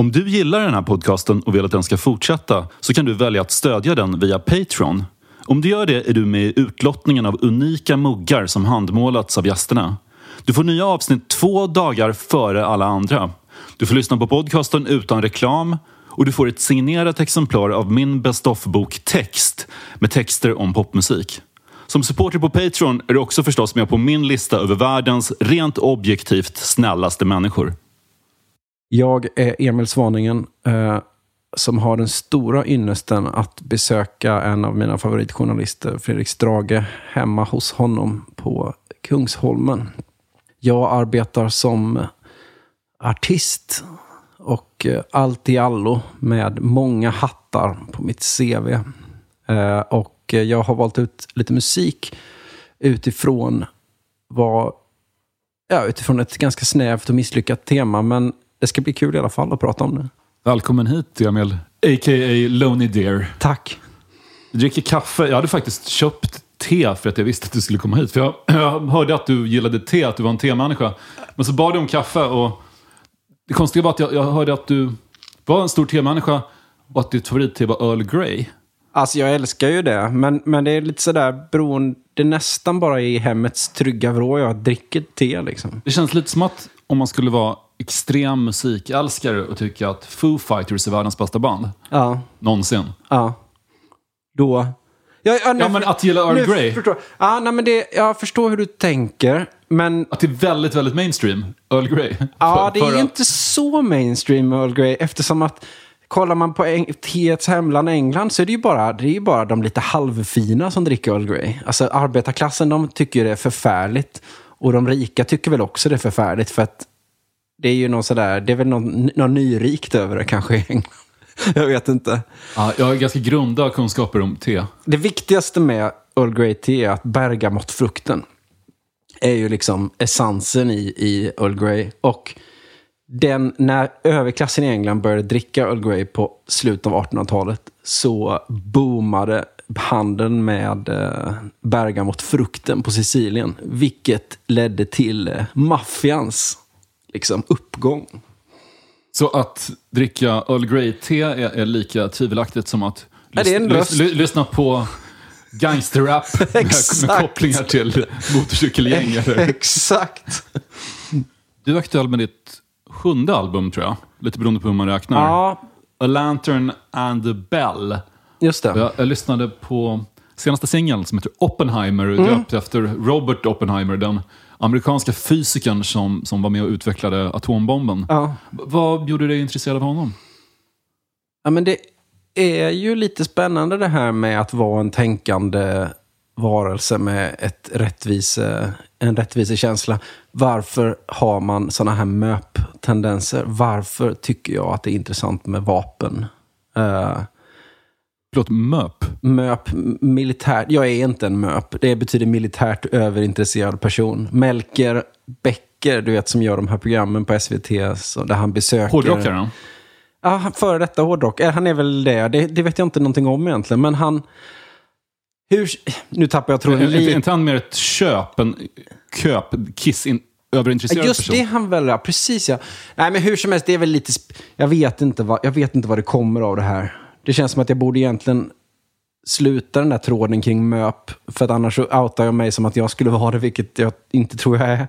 Om du gillar den här podcasten och vill att den ska fortsätta så kan du välja att stödja den via Patreon. Om du gör det är du med i utlottningen av unika muggar som handmålats av gästerna. Du får nya avsnitt 2 dagar före alla andra. Du får lyssna på podcasten utan reklam och du får ett signerat exemplar av min best of-bok Text med texter om popmusik. Som supporter på Patreon är du också förstås med på min lista över världens rent objektivt snällaste människor. Jag är Emil Svanängen som har den stora ynnesten att besöka en av mina favoritjournalister, Fredrik Strage, hemma hos honom på Kungsholmen. Jag arbetar som artist och allt i allo med många hattar på mitt CV. Och jag har valt ut lite musik utifrån utifrån ett ganska snävt och misslyckat tema, men det ska bli kul i alla fall att prata om det. Välkommen hit, Emil. A.k.a. Lonely Deer. Tack. Jag dricker kaffe. Jag hade faktiskt köpt te för att jag visste att du skulle komma hit. För jag hörde att du gillade te, att du var en te-människa. Men så bad du om kaffe och det konstiga var att jag hörde att du var en stor te-människa och att ditt favoritte var Earl Grey. Alltså jag älskar ju det, men det är lite sådär beroende, det är nästan bara i hemmets trygga vrå jag dricker te liksom. Det känns lite som att om man skulle vara extrem musikälskare och tycker att Foo Fighters är världens bästa band. Ja. Någonsin. Ja. Då. Men att gilla Earl Grey. Jag förstår hur du tänker, men att det är väldigt, väldigt mainstream, Earl Grey. Ja, det är inte så mainstream Earl Grey, eftersom att kollar man på teets hemland England så är det ju bara, de lite halvfina som dricker Earl Grey. Alltså arbetarklassen, de tycker det är förfärligt och de rika tycker väl också det är förfärligt för att det är ju någon sådär, det är väl någon nyrikt över det kanske i England. Jag vet inte. Ja, jag har ganska grunda kunskaper om te. Det viktigaste med Earl Grey te är att bergamottfrukten är ju liksom essensen i Earl Grey. Och när överklassen i England började dricka Earl Grey på slutet av 1800-talet så boomade handeln med bergamottfrukten på Sicilien. Vilket ledde till maffians liksom uppgång. Så att dricka Earl Grey-te är lika tvivelaktigt som att lyssna på gangsterrap med kopplingar till motorcykelgäng. Exakt. Du är aktuell med ditt 7:e album, tror jag. Lite beroende på hur man räknar. Ja. A Lantern and the Bell. Just det. Jag lyssnade på senaste singeln som heter Oppenheimer, döpt efter Robert Oppenheimer, den amerikanska fysikern som var med och utvecklade atombomben. Ja. Vad gjorde dig intresserad av honom? Ja, men det är ju lite spännande det här med att vara en tänkande varelse med en rättvisekänsla. Varför har man såna här möp-tendenser? Varför tycker jag att det är intressant med vapen? MÖP? MÖP, militär. Jag är inte en MÖP. Det betyder militärt överintresserad person. Melker Becker, du vet, som gör de här programmen på SVT så där han besöker... Hårdrockaren? Ja, före detta hårdrock. Han är väl det. Det vet jag inte någonting om egentligen. Men han... Nu tappar jag tråden. Inte han mer ett överintresserad just person. Just det, han väl. Precis, ja. Nej, men hur som helst, det är väl lite... Jag vet inte vad det kommer av det här. Det känns som att jag borde egentligen sluta den där tråden kring MÖP. För att annars så outar jag mig som att jag skulle vara det, vilket jag inte tror jag är.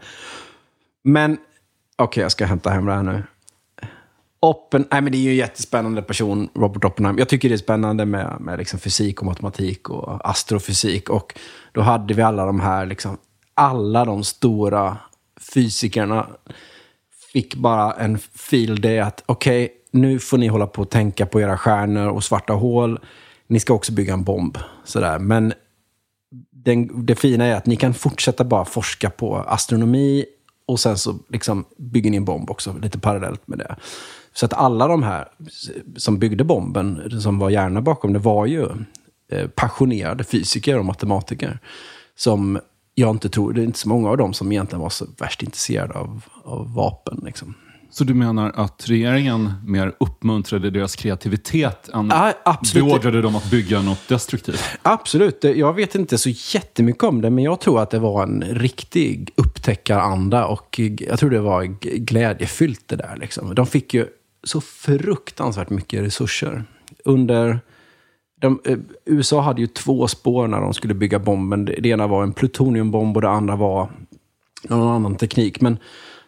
Men, okej, jag ska hämta hem det här nu. Det är ju en jättespännande person, Robert Oppenheimer. Jag tycker det är spännande med liksom fysik och matematik och astrofysik. Och då hade vi alla de här, liksom, alla de stora fysikerna fick bara en feel day att okej, nu får ni hålla på att tänka på era stjärnor och svarta hål. Ni ska också bygga en bomb. Sådär. Men det fina är att ni kan fortsätta bara forska på astronomi och sen så liksom bygger ni en bomb också lite parallellt med det. Så att alla de här som byggde bomben, som var hjärna bakom det, var ju passionerade fysiker och matematiker. Som jag inte tror, det är inte så många av dem som egentligen var så värst intresserade av vapen liksom. Så du menar att regeringen mer uppmuntrade deras kreativitet än beordrade dem att bygga något destruktivt? Absolut. Jag vet inte så jättemycket om det, men jag tror att det var en riktig upptäckaranda och jag tror det var glädjefyllt det där. Liksom. De fick ju så fruktansvärt mycket resurser. USA hade ju två spår när de skulle bygga bomben. Det ena var en plutoniumbomb och det andra var någon annan teknik. Men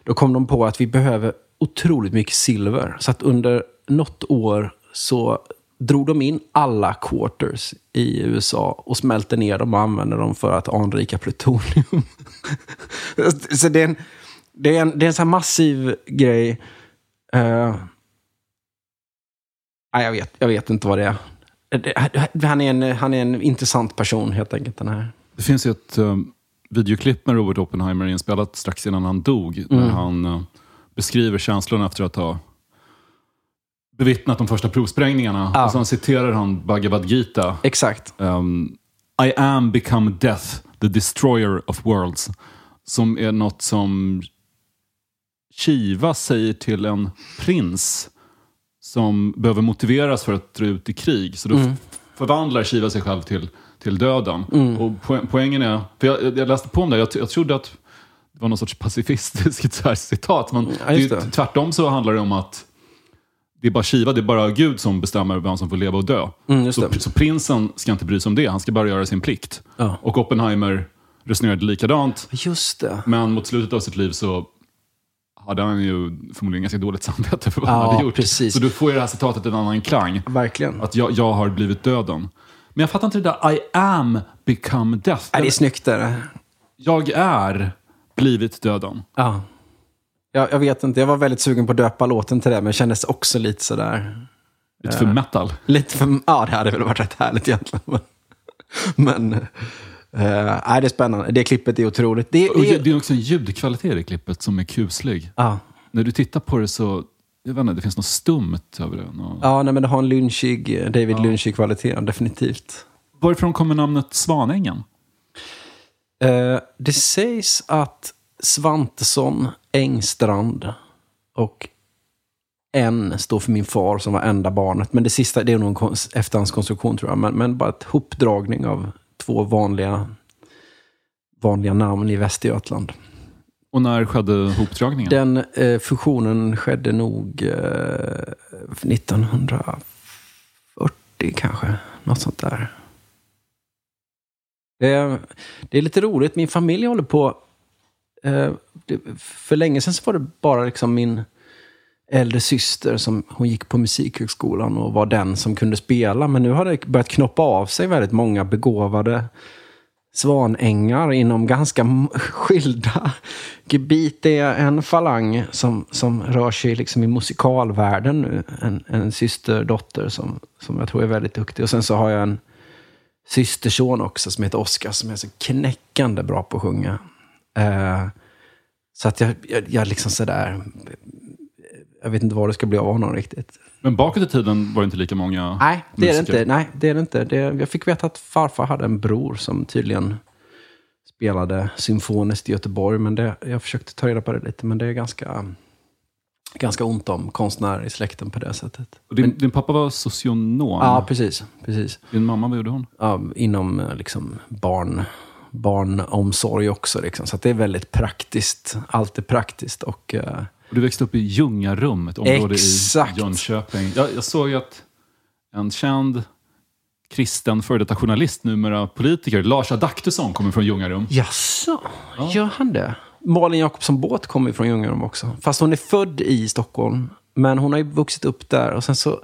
då kom de på att vi behöver otroligt mycket silver. Så att under något år så drog de in alla quarters i USA och smälte ner dem och använde dem för att anrika plutonium. Så det är en sån här massiv grej. Jag vet inte vad det är. Han är en intressant person helt enkelt, den här. Det finns ju ett videoklipp med Robert Oppenheimer inspelat strax innan han dog. När han beskriver känslan efter att ha bevittnat de första provsprängningarna. Och sen citerar han Bhagavad Gita. Exakt. I am become death, the destroyer of worlds. Som är något som Shiva säger till en prins som behöver motiveras för att dra ut i krig. Så då förvandlar Shiva sig själv till döden. Och poängen är... För jag läste på om det. Jag trodde att det var någon sorts pacifistiskt så här citat. Men tvärtom så handlar det om att det är bara Shiva, det är bara Gud som bestämmer vem som får leva och dö. Så prinsen ska inte bry sig om det. Han ska bara göra sin plikt. Och Oppenheimer resonerade likadant. Just det. Men mot slutet av sitt liv så... hade han ju förmodligen ganska dåligt samvete för vad han hade gjort. Precis. Så du får ju det här citatet en annan klang. Verkligen. Att jag har blivit döden. Men jag fattar inte det där I am become death. Det är snyggt där. Jag är blivit döden. Ja. Jag vet inte. Jag var väldigt sugen på att döpa låten till det. Men kändes också lite sådär... Lite för metal. Lite för... Ja, det hade väl varit rätt härligt egentligen. Men... nej, det är spännande. Det klippet är otroligt. Det är också en ljudkvalitet i det klippet som är kuslig. När du tittar på det så... Jag vet inte, det finns något stumt över det. Men det har en lynchig, David Lynch-kvalitet, definitivt. Varifrån kommer namnet Svanängen? Det sägs att Svantesson, Engstrand och en står för min far som var enda barnet. Men det sista, det är nog en efterhandskonstruktion tror jag. Men bara ett hopdragning av... två vanliga namn i Västergötland. Och när skedde hopdragningen? Den fusionen skedde nog 1940 kanske. Något sånt där. Det är lite roligt. Min familj håller på... för länge sedan så var det bara liksom min äldre syster som hon gick på musikhögskolan och var den som kunde spela, men nu har det börjat knoppa av sig väldigt många begåvade svanängar inom ganska skilda gebit. Det är en falang som rör sig liksom i musikalvärlden nu, en systerdotter som jag tror är väldigt duktig, och sen så har jag en systerson också som heter Oskar som är så knäckande bra på att sjunga, så att jag liksom sådär. Jag vet inte vad det ska bli av honom riktigt. Men bakåt i tiden var det inte lika många. Nej, det är det inte. Jag fick veta att farfar hade en bror som tydligen spelade symfoniskt i Göteborg. Men jag försökte ta reda på det lite. Men det är ganska ont om konstnärer i släkten på det sättet. Och din pappa var socionom? Ja, precis. Din mamma, vad gjorde hon? Ja, inom liksom barnomsorg också. Liksom. Så att det är väldigt praktiskt. Allt är praktiskt och... Du växte upp i Ljungarum, ett område i Jönköping. Jag såg att en känd kristen före detta journalist, numera politiker, Lars Adaktusson, kommer från Ljungarum. Jaså, gör han det? Malin Jakobsson Båt kommer från Ljungarum också. Fast hon är född i Stockholm, men hon har ju vuxit upp där. Och sen så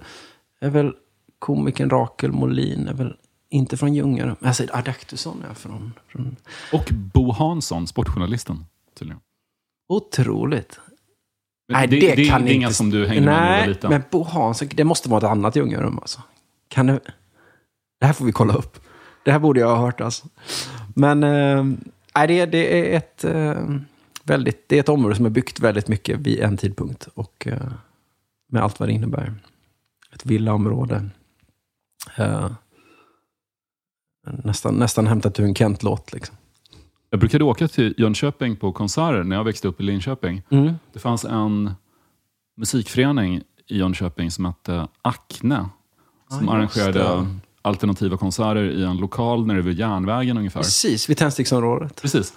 är väl komikern Rakel Molin är väl inte från Ljungarum. Jag säger Adaktusson är från... Och Bo Hansson, sportjournalisten, tydligen. Otroligt. Nej, det kan det är inga som du hänger med när du var liten. Men Bo Hansson, det måste vara ett annat Ljungarum alltså. Kan du... Det här får vi kolla upp. Det här borde jag ha hört alltså. Men det är ett väldigt, det är ett område som är byggt väldigt mycket vid en tidpunkt och med allt vad det innebär. Ett villaområde. Nästan hämtat ur en Kent-låt liksom. Jag brukade åka till Jönköping på konserter när jag växte upp i Linköping. Det fanns en musikförening i Jönköping som hette Acne. Som arrangerade alternativa konserter i en lokal nere vid järnvägen ungefär. Precis, vid Tändsticksområdet. Precis.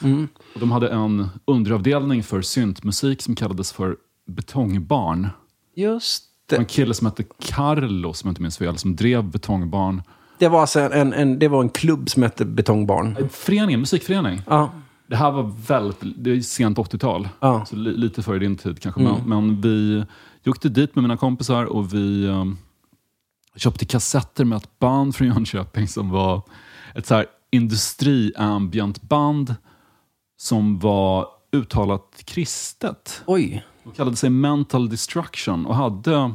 Och de hade en underavdelning för syntmusik som kallades för Betongbarn. Just Det var en kille som hette Carlo, som jag inte minns fel, som drev Betongbarn. Det var alltså en klubb som hette Betongbarn. Föreningen, musikförening. Ja. Det här var väldigt sent 80-tal. Ja. Så lite före din tid kanske. Mm. Men vi åkte dit med mina kompisar och vi köpte kassetter med ett band från Jönköping som var ett så här industriambient band som var uttalat kristet. Oj. De kallade sig Mental Destruction och hade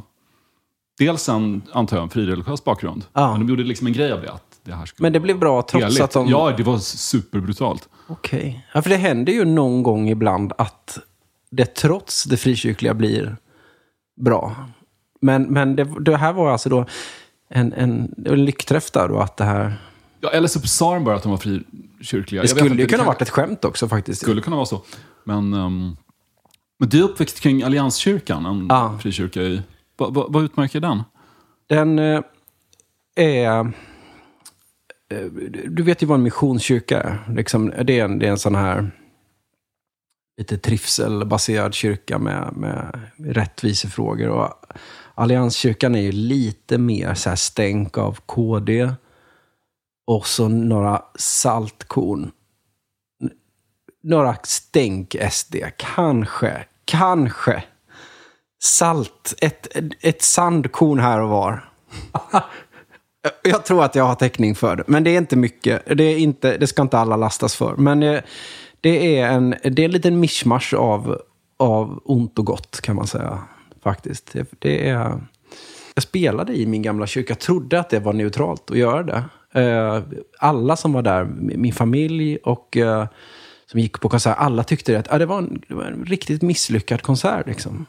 dels en, antar jag, en frireligiös bakgrund. Ah. Men de gjorde liksom en grej av det. Att det här skulle men det blev bra trots heligt. Att de... Ja, det var superbrutalt. Okej. Okay. Ja, för det händer ju någon gång ibland att det trots det frikyrkliga blir bra. Men det här var alltså då en lyckträff där då, att det här... Ja, eller så sa de bara att de var frikyrkliga. Det skulle ju kunna ha varit ett skämt också faktiskt. Det skulle kunna vara så. Men du är uppväxt kring Allianskyrkan, en frikyrka i... Vad utmärker den? Den är... Du vet ju vad en missionskyrka är. Liksom, det är en sån här lite trivselbaserad kyrka med rättvisefrågor. Och Allianskyrkan är ju lite mer så här stänk av KD. Och så några saltkorn. Några stänk SD. Kanske. Salt. Ett sandkorn här och var. Jag tror att jag har täckning för det. Men det är inte mycket. Det ska inte alla lastas för. Men det är en liten mischmasch av ont och gott, kan man säga. Faktiskt. Jag spelade i min gamla kyrka. Jag trodde att det var neutralt att göra det. Alla som var där, min familj och som gick på konsert, alla tyckte det, att det var en riktigt misslyckad konsert liksom.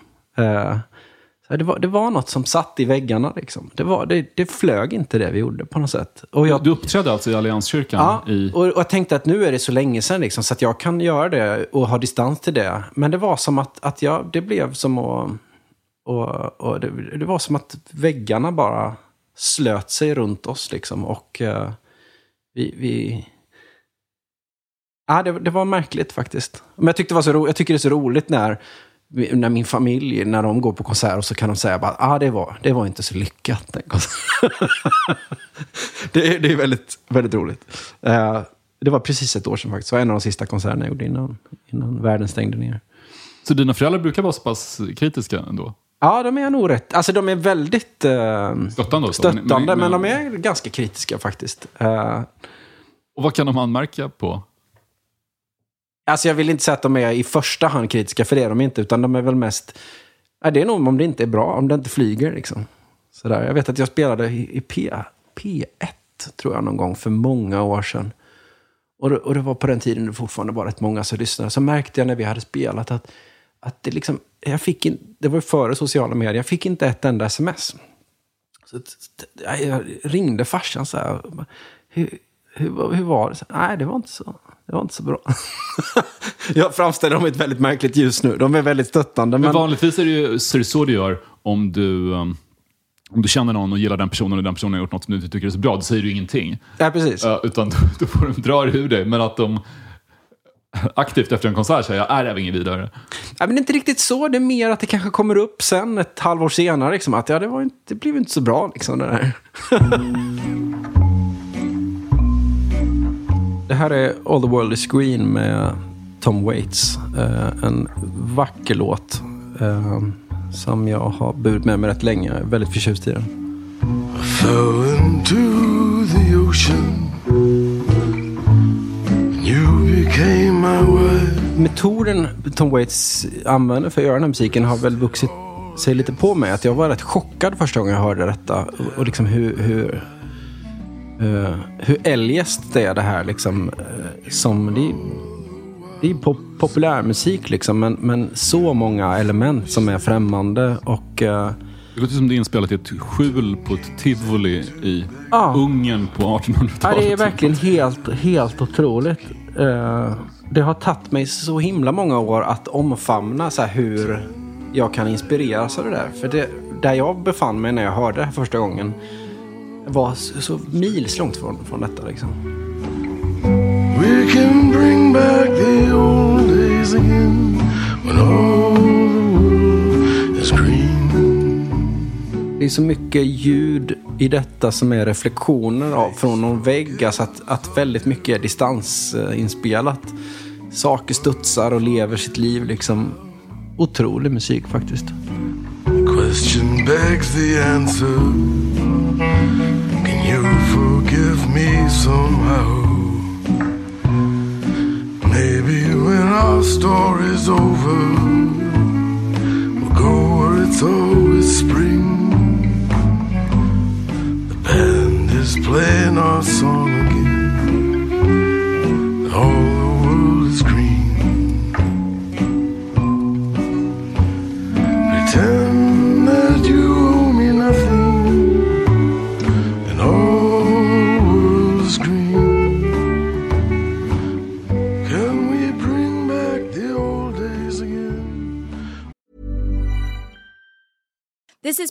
Det var något som satt i väggarna liksom. Det flög inte det vi gjorde på något sätt. Och du uppträdde alltså i Allianskyrkan? Ja, och jag tänkte att nu är det så länge sedan liksom, så att jag kan göra det och ha distans till det. Men det var som att jag, det blev som att och det var som att väggarna bara slöt sig runt oss liksom, och det var märkligt faktiskt. Men jag tyckte det var så jag tycker det är så roligt när min familj, när de går på konsert och så kan de säga bara det var inte så lyckat den konserten. det är väldigt väldigt roligt. Det var precis ett år sedan faktiskt, så en av de sista konserterna jag gjorde innan världen stängde ner. Så dina föräldrar brukar vara så pass kritiska ändå? Ja, de är nog rätt. Alltså de är väldigt stöttande, men de är ganska kritiska faktiskt. Och vad kan de anmärka på? Alltså jag vill inte säga att de är i första hand kritiska, för det är de inte, utan de är väl mest... det är nog om det inte är bra, om det inte flyger liksom. Sådär. Jag vet att jag spelade i P1 tror jag någon gång för många år sedan. Och det var på den tiden det fortfarande var rätt många som lyssnade. Så märkte jag när vi hade spelat att det liksom... det var före sociala medier. Jag fick inte ett enda sms. Så jag ringde farsan så här. Hur var det? Så, nej, det var inte så bra. Jag framställer dem i ett väldigt märkligt ljus nu. De är väldigt stöttande. Men vanligtvis är det ju så du gör om du känner någon och gillar den personen och den personen har gjort något som du inte tycker är så bra. Då säger du ingenting. Ja, precis. Utan då får de dra ur dig. Men att de... aktivt efter en konsert säger jag, är det ingen vidare? Nej, men inte riktigt så. Det är mer att det kanske kommer upp sen ett halvår senare liksom, att det blev inte så bra liksom, det där. Det här är All the World Is Green med Tom Waits. En vacker låt som jag har burit med mig rätt länge. Jag är väldigt förtjust i den. I fell into the ocean. Metoden Tom Waits använder för att göra den här musiken har väl vuxit sig lite på mig. Att jag var rätt chockad första gången jag hörde detta. Och liksom hur eljest det är det här liksom. Som det är populär musik liksom. Men så många element som är främmande och... Det låter som det är inspelat i ett skjul på ett tivoli i Ungern på 1800-talet. Ja, det är verkligen helt otroligt. Det har tagit mig så himla många år att omfamna så här hur jag kan inspireras av det där. För där jag befann mig när jag hörde det här första gången var så milslångt från detta liksom. We can bring back the old days again when all the world is green. Det är så mycket ljud i detta som är reflektioner från någon vägg. Alltså att väldigt mycket är distansinspelat. Saker studsar och lever sitt liv liksom. Otrolig musik faktiskt. Question begs the answer. Can you forgive me somehow? Maybe when our story's over, we'll go where it's always spring. The band is playing our song again. All the world is green. Pretend that you owe me nothing, and all the world is green. Can we bring back the old days again? This is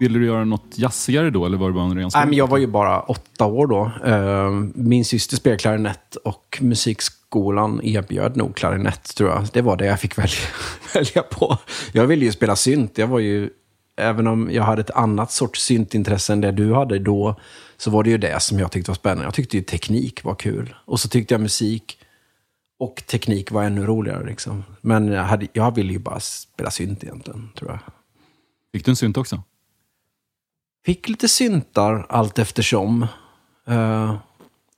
Ville du göra något jazzigare då, eller var det bara en ren skola? Nej, men jag var ju bara 8 år då. Min syster spelade klarinett och musikskolan erbjöd nog klarinett, tror jag. Det var det jag fick välja på. Jag ville ju spela synt. Jag var ju, även om jag hade ett annat sorts syntintresse än det du hade då, så var det ju det som jag tyckte var spännande. Jag tyckte ju teknik var kul. Och så tyckte jag musik och teknik var ännu roligare liksom. Men jag ville ju bara spela synt egentligen, tror jag. Fick du en synt också? Fick lite syntar allt eftersom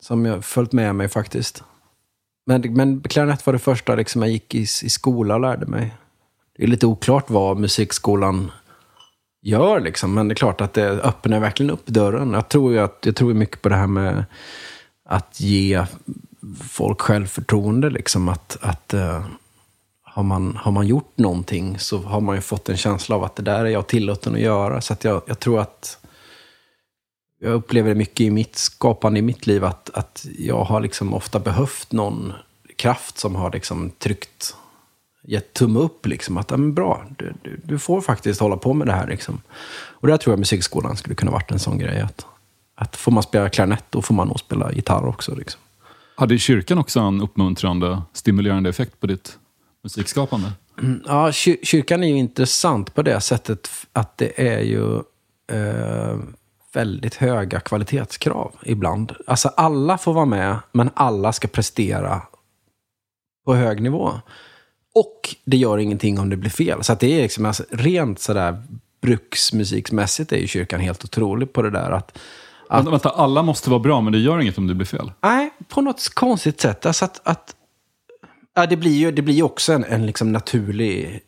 som jag följt med mig faktiskt. Men klarinett var det första liksom jag gick i skola och lärde mig. Det är lite oklart vad musikskolan gör liksom, men det är klart att det öppnar verkligen upp dörren. Jag tror mycket på det här med att ge folk självförtroende liksom, att Har man gjort någonting så har man ju fått en känsla av att det där är jag tillåten att göra. Så att jag tror att jag upplever det mycket i mitt skapande i mitt liv att jag har liksom ofta behövt någon kraft som har liksom tryckt, gett tumme upp liksom, att ja, men bra, du får faktiskt hålla på med det här liksom. Och där tror jag musikskolan skulle kunna varit en sån grej att får man spela klarinett, då får man nog spela gitarr också liksom. Hade kyrkan också en uppmuntrande, stimulerande effekt på ditt musikskapande? Ja, kyrkan är ju intressant på det sättet att det är ju väldigt höga kvalitetskrav ibland. Alltså alla får vara med, men alla ska prestera på hög nivå. Och det gör ingenting om det blir fel. Så att det är liksom, alltså, rent sådär bruksmusiksmässigt är ju kyrkan helt otrolig på det där att vänta, alla måste vara bra, men det gör inget om det blir fel. Nej, på något konstigt sätt. Alltså att Ja, det blir också en liksom naturlig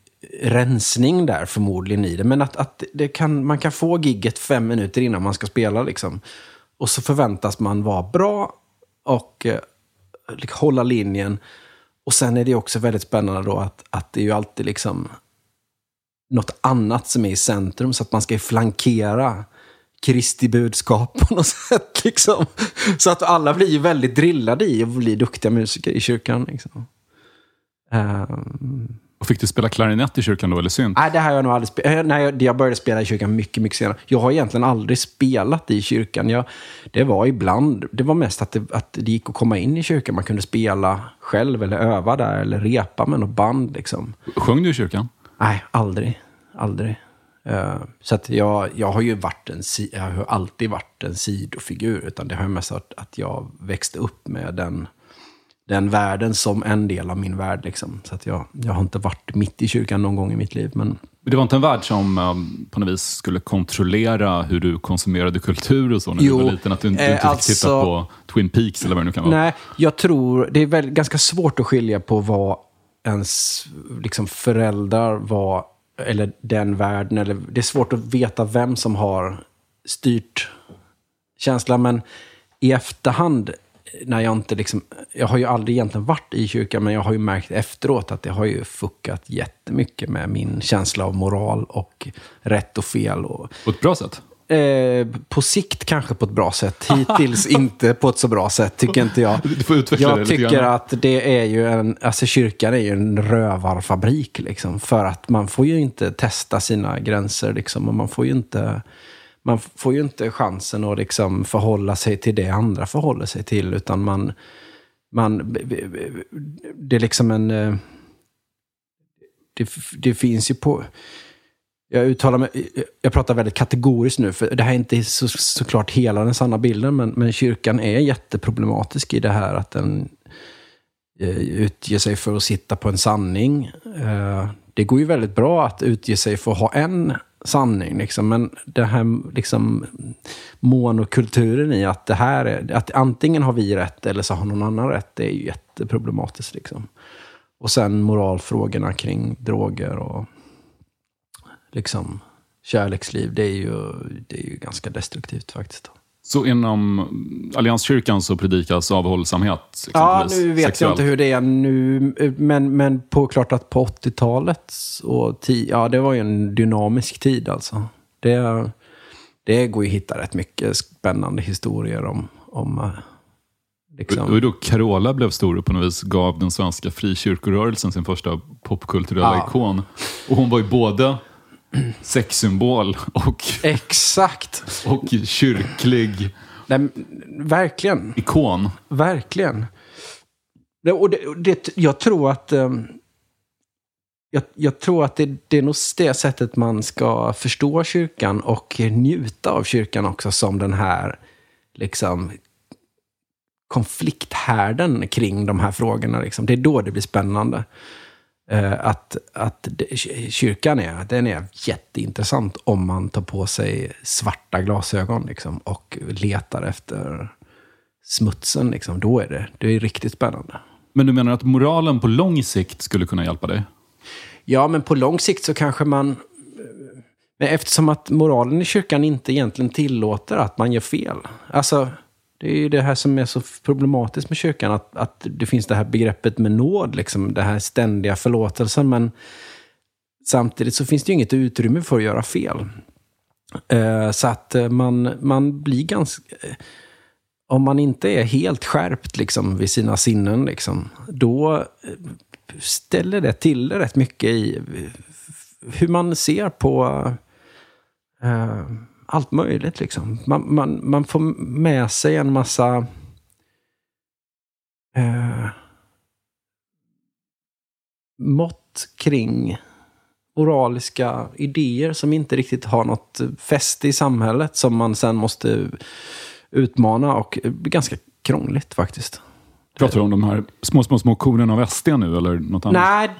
rensning där förmodligen i det. Men att man kan få gigget 5 minuter innan man ska spela liksom. Och så förväntas man vara bra och hålla linjen. Och sen är det också väldigt spännande då att det är ju alltid liksom något annat som är i centrum, så att man ska flankera Kristi budskap på något sätt liksom. Så att alla blir ju väldigt drillade i och blir duktiga musiker i kyrkan liksom. Och fick du spela klarinett i kyrkan då, eller synt? Nej, det har jag nog aldrig spelat. Nej, jag började spela i kyrkan mycket, mycket senare. Jag har egentligen aldrig spelat i kyrkan. Det var ibland, det var mest att det gick att komma in i kyrkan. Man kunde spela själv eller öva där eller repa med något band liksom. Sjöng du i kyrkan? Nej, aldrig. Så att jag har ju varit jag har alltid varit en sidofigur, utan det har ju mest varit att jag växte upp med den världen som en del av min värld liksom. Så att jag har inte varit mitt i kyrkan någon gång i mitt liv, men det var inte en värld som på något vis skulle kontrollera hur du konsumerade kultur och så när du var liten, att du inte fick titta på Twin Peaks eller vad det nu kan vara. Nej, jag tror det är väl ganska svårt att skilja på vad ens liksom föräldrar var eller den världen, eller det är svårt att veta vem som har styrt känslan, men i efterhand när jag inte liksom, jag har ju aldrig egentligen varit i kyrkan, men jag har ju märkt efteråt att det har ju fuckat jättemycket med min känsla av moral och rätt och fel. På ett bra sätt? På sikt kanske på ett bra sätt. Hittills inte på ett så bra sätt, tycker inte jag. Du får utveckla det lite grann. Jag tycker att det är ju kyrkan är ju en rövarfabrik liksom, för att man får ju inte testa sina gränser liksom, och man får ju inte chansen att liksom förhålla sig till det andra förhåller sig till, utan man det är liksom det finns ju på. Jag pratar väldigt kategoriskt nu, för det här är inte såklart hela den sanna bilden, men kyrkan är jätteproblematisk i det här att den utger sig för att sitta på en sanning. Det går ju väldigt bra att utge sig för att ha en sanning liksom, men det här liksom monokulturen i att det här är, att antingen har vi rätt eller så har någon annan rätt, det är ju jätteproblematiskt liksom. Och sen moralfrågorna kring droger och liksom kärleksliv, det är ju ganska destruktivt faktiskt. Så inom Allianskyrkan så predikas avhållsamhet exempelvis? Ja, nu vet jag inte hur det är nu, men på klart att på 80-talet och det var ju en dynamisk tid alltså. Det går ju att hitta rätt mycket spännande historier om liksom. Och då Carola blev stor och på något vis gav den svenska frikyrkorörelsen sin första popkulturella ikon. Och hon var ju både sexsymbol och exakt och kyrklig. Nej, verkligen. Ikon. Verkligen. Jag tror att det är nog det sättet man ska förstå kyrkan och njuta av kyrkan också, som den här liksom konflikthärden kring de här frågorna liksom. Det är då det blir spännande. Att kyrkan den är jätteintressant om man tar på sig svarta glasögon liksom, och letar efter smutsen liksom. Då är det är riktigt spännande. Men du menar att moralen på lång sikt skulle kunna hjälpa dig? Ja, men på lång sikt så kanske man, eftersom att moralen i kyrkan inte egentligen tillåter att man gör fel. Alltså, det är ju det här som är så problematiskt med kyrkan, att det finns det här begreppet med nåd liksom, det här ständiga förlåtelsen, men samtidigt så finns det ju inget utrymme för att göra fel. Så att man blir ganska, om man inte är helt skärpt liksom vid sina sinnen liksom, då ställer det till rätt mycket i hur man ser på allt möjligt liksom. Man får med sig en massa mått kring moraliska idéer som inte riktigt har något fäste i samhället, som man sen måste utmana, och det blir ganska krångligt faktiskt. Pratar du om de här små korna av SD nu eller något annat?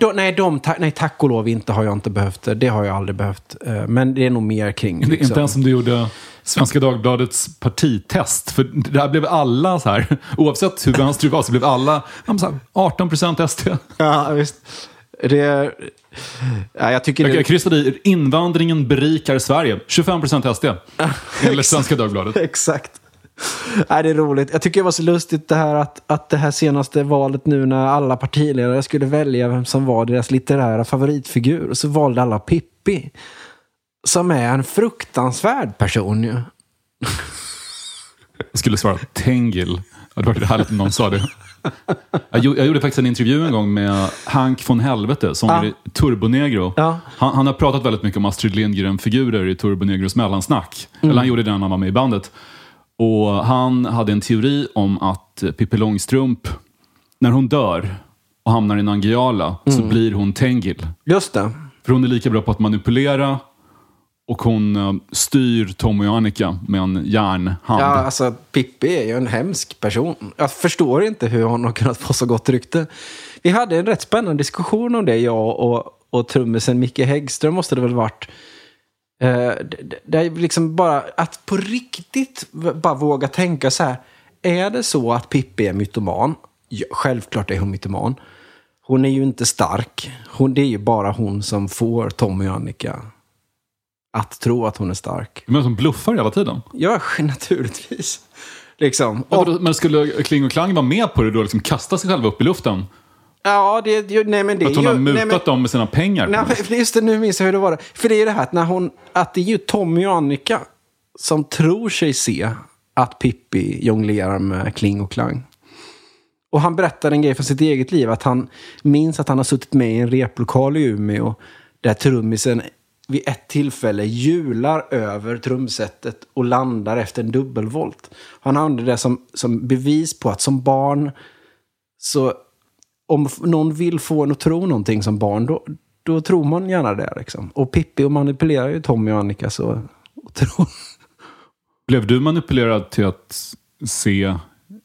Nej, tack och lov inte har jag inte behövt. Det har jag aldrig behövt. Men det är nog mer kring. Liksom. Inte ens som du gjorde Svenska Dagbladets partitest. För där blev alla så här, oavsett hur vänster du var så blev alla 18% SD. Ja, visst. Det, ja, jag tycker jag kryssade i invandringen berikar Sverige. 25% SD. Eller Svenska Dagbladet. Exakt. Nej, det är roligt. Jag tycker det var så lustigt det här att det här senaste valet nu när alla partiledare skulle välja vem som var deras litterära favoritfigur och så valde alla Pippi som är en fruktansvärd person ju. Jag skulle svara Tengil. Det var det härligt när någon sa det. Jag gjorde faktiskt en intervju en gång med Hank von Helvete som är Turbonegro. Ja. Han har pratat väldigt mycket om Astrid Lindgren-figurer i Turbonegros mellansnack. Mm. Eller han gjorde det när han var med i bandet. Och han hade en teori om att Pippi Långstrump, när hon dör och hamnar i Nangijala, så blir hon Tengil. Just det. För hon är lika bra på att manipulera och hon styr Tom och Annika med en järnhand. Ja, alltså Pippi är ju en hemsk person. Jag förstår inte hur hon har kunnat få så gott rykte. Vi hade en rätt spännande diskussion om det, jag och trummisen Micke Häggström måste det väl varit. Det är liksom bara att på riktigt bara våga tänka så här, är det så att Pippi är mytoman? Ja, självklart är hon mytoman. Hon är ju inte stark. Det är ju bara hon som får Tom och Annika att tro att hon är stark. Men som bluffar hela tiden? Ja, naturligtvis. Liksom. Men skulle Kling och Klang vara med på det då? Liksom kasta sig själva upp i luften? Ja, det är ju... Att hon har mutat dem med sina pengar. Nej, men just det, nu minns jag hur det var. För det är ju det här att det är ju Tommy och Annika som tror sig se att Pippi jonglerar med Kling och Klang. Och han berättade en grej från sitt eget liv. Att han minns att han har suttit med i en replokal i Umeå där trummisen vid ett tillfälle hjular över trumsetet och landar efter en dubbelvolt. Han använde det som bevis på att som barn så... Om någon vill få en att tro någonting som barn, då tror man gärna det. Liksom. Och Pippi och manipulerar ju Tommy och Annika så. Och tror. Blev du manipulerad till att se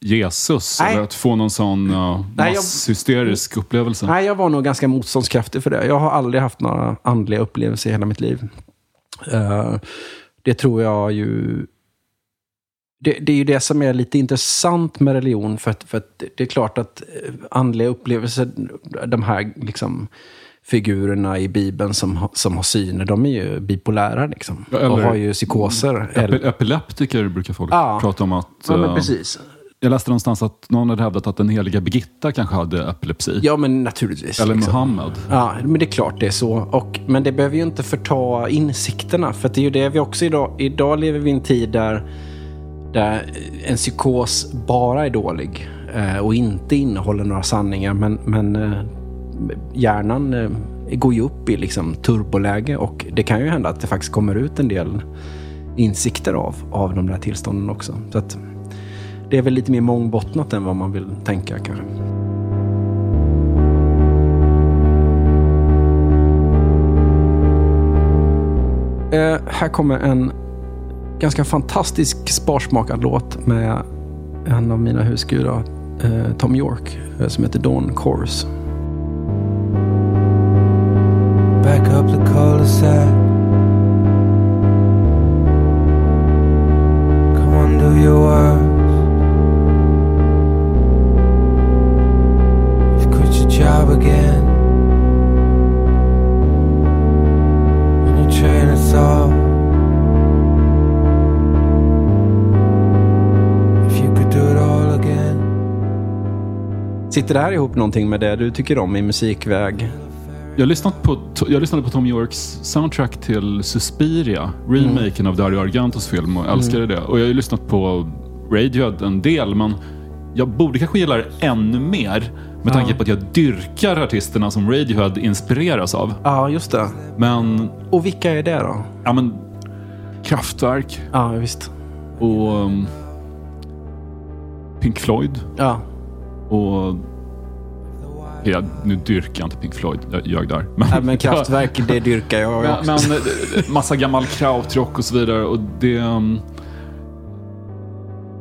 Jesus? Nej. Eller att få någon sån masshysterisk upplevelse? Nej, jag var nog ganska motståndskraftig för det. Jag har aldrig haft några andliga upplevelser i hela mitt liv. Det tror jag ju... Det är ju det som är lite intressant med religion för att det är klart att andliga upplevelser, de här liksom figurerna i Bibeln som har syner, de är ju bipolära liksom, eller, och har ju psykoser. Epileptiker brukar folk prata om att... Ja, men precis. Jag läste någonstans att någon hade hävdat att den heliga Birgitta kanske hade epilepsi. Ja, men naturligtvis. Eller liksom. Muhammed. Ja, men det är klart det är så. Men det behöver ju inte förta insikterna, för att det är ju det vi också idag... Idag lever vi i en tid där en psykos bara är dålig och inte innehåller några sanningar, men hjärnan går ju upp i liksom turboläge, och det kan ju hända att det faktiskt kommer ut en del insikter av de där tillstånden också. Så att det är väl lite mer mångbottnat än vad man vill tänka kanske. Här kommer en ganska fantastisk sparsmakad låt med en av mina husgudar, Tom York, som heter Dawn Chorus. Back up the cul-de-sac. Come on, do your worst. You've quit your job again and your train is off. Sitter det här ihop någonting med det du tycker om i musikväg? Jag lyssnade på Tom Yorks soundtrack till Suspiria, remaken av Dario Argentos film, och älskade det. Och jag har ju lyssnat på Radiohead en del, men jag borde kanske gilla det ännu mer med tanke på att jag dyrkar artisterna som Radiohead inspireras av. Ja, just det. Men... Och vilka är det då? Ja, men Kraftwerk. Ja, visst. Och Pink Floyd. Ja. Och ja, nu dyrkar jag inte Pink Floyd, jag där. Men Kraftwerk, det dyrkar jag också. Men massa gammal krautrock och så vidare. Och det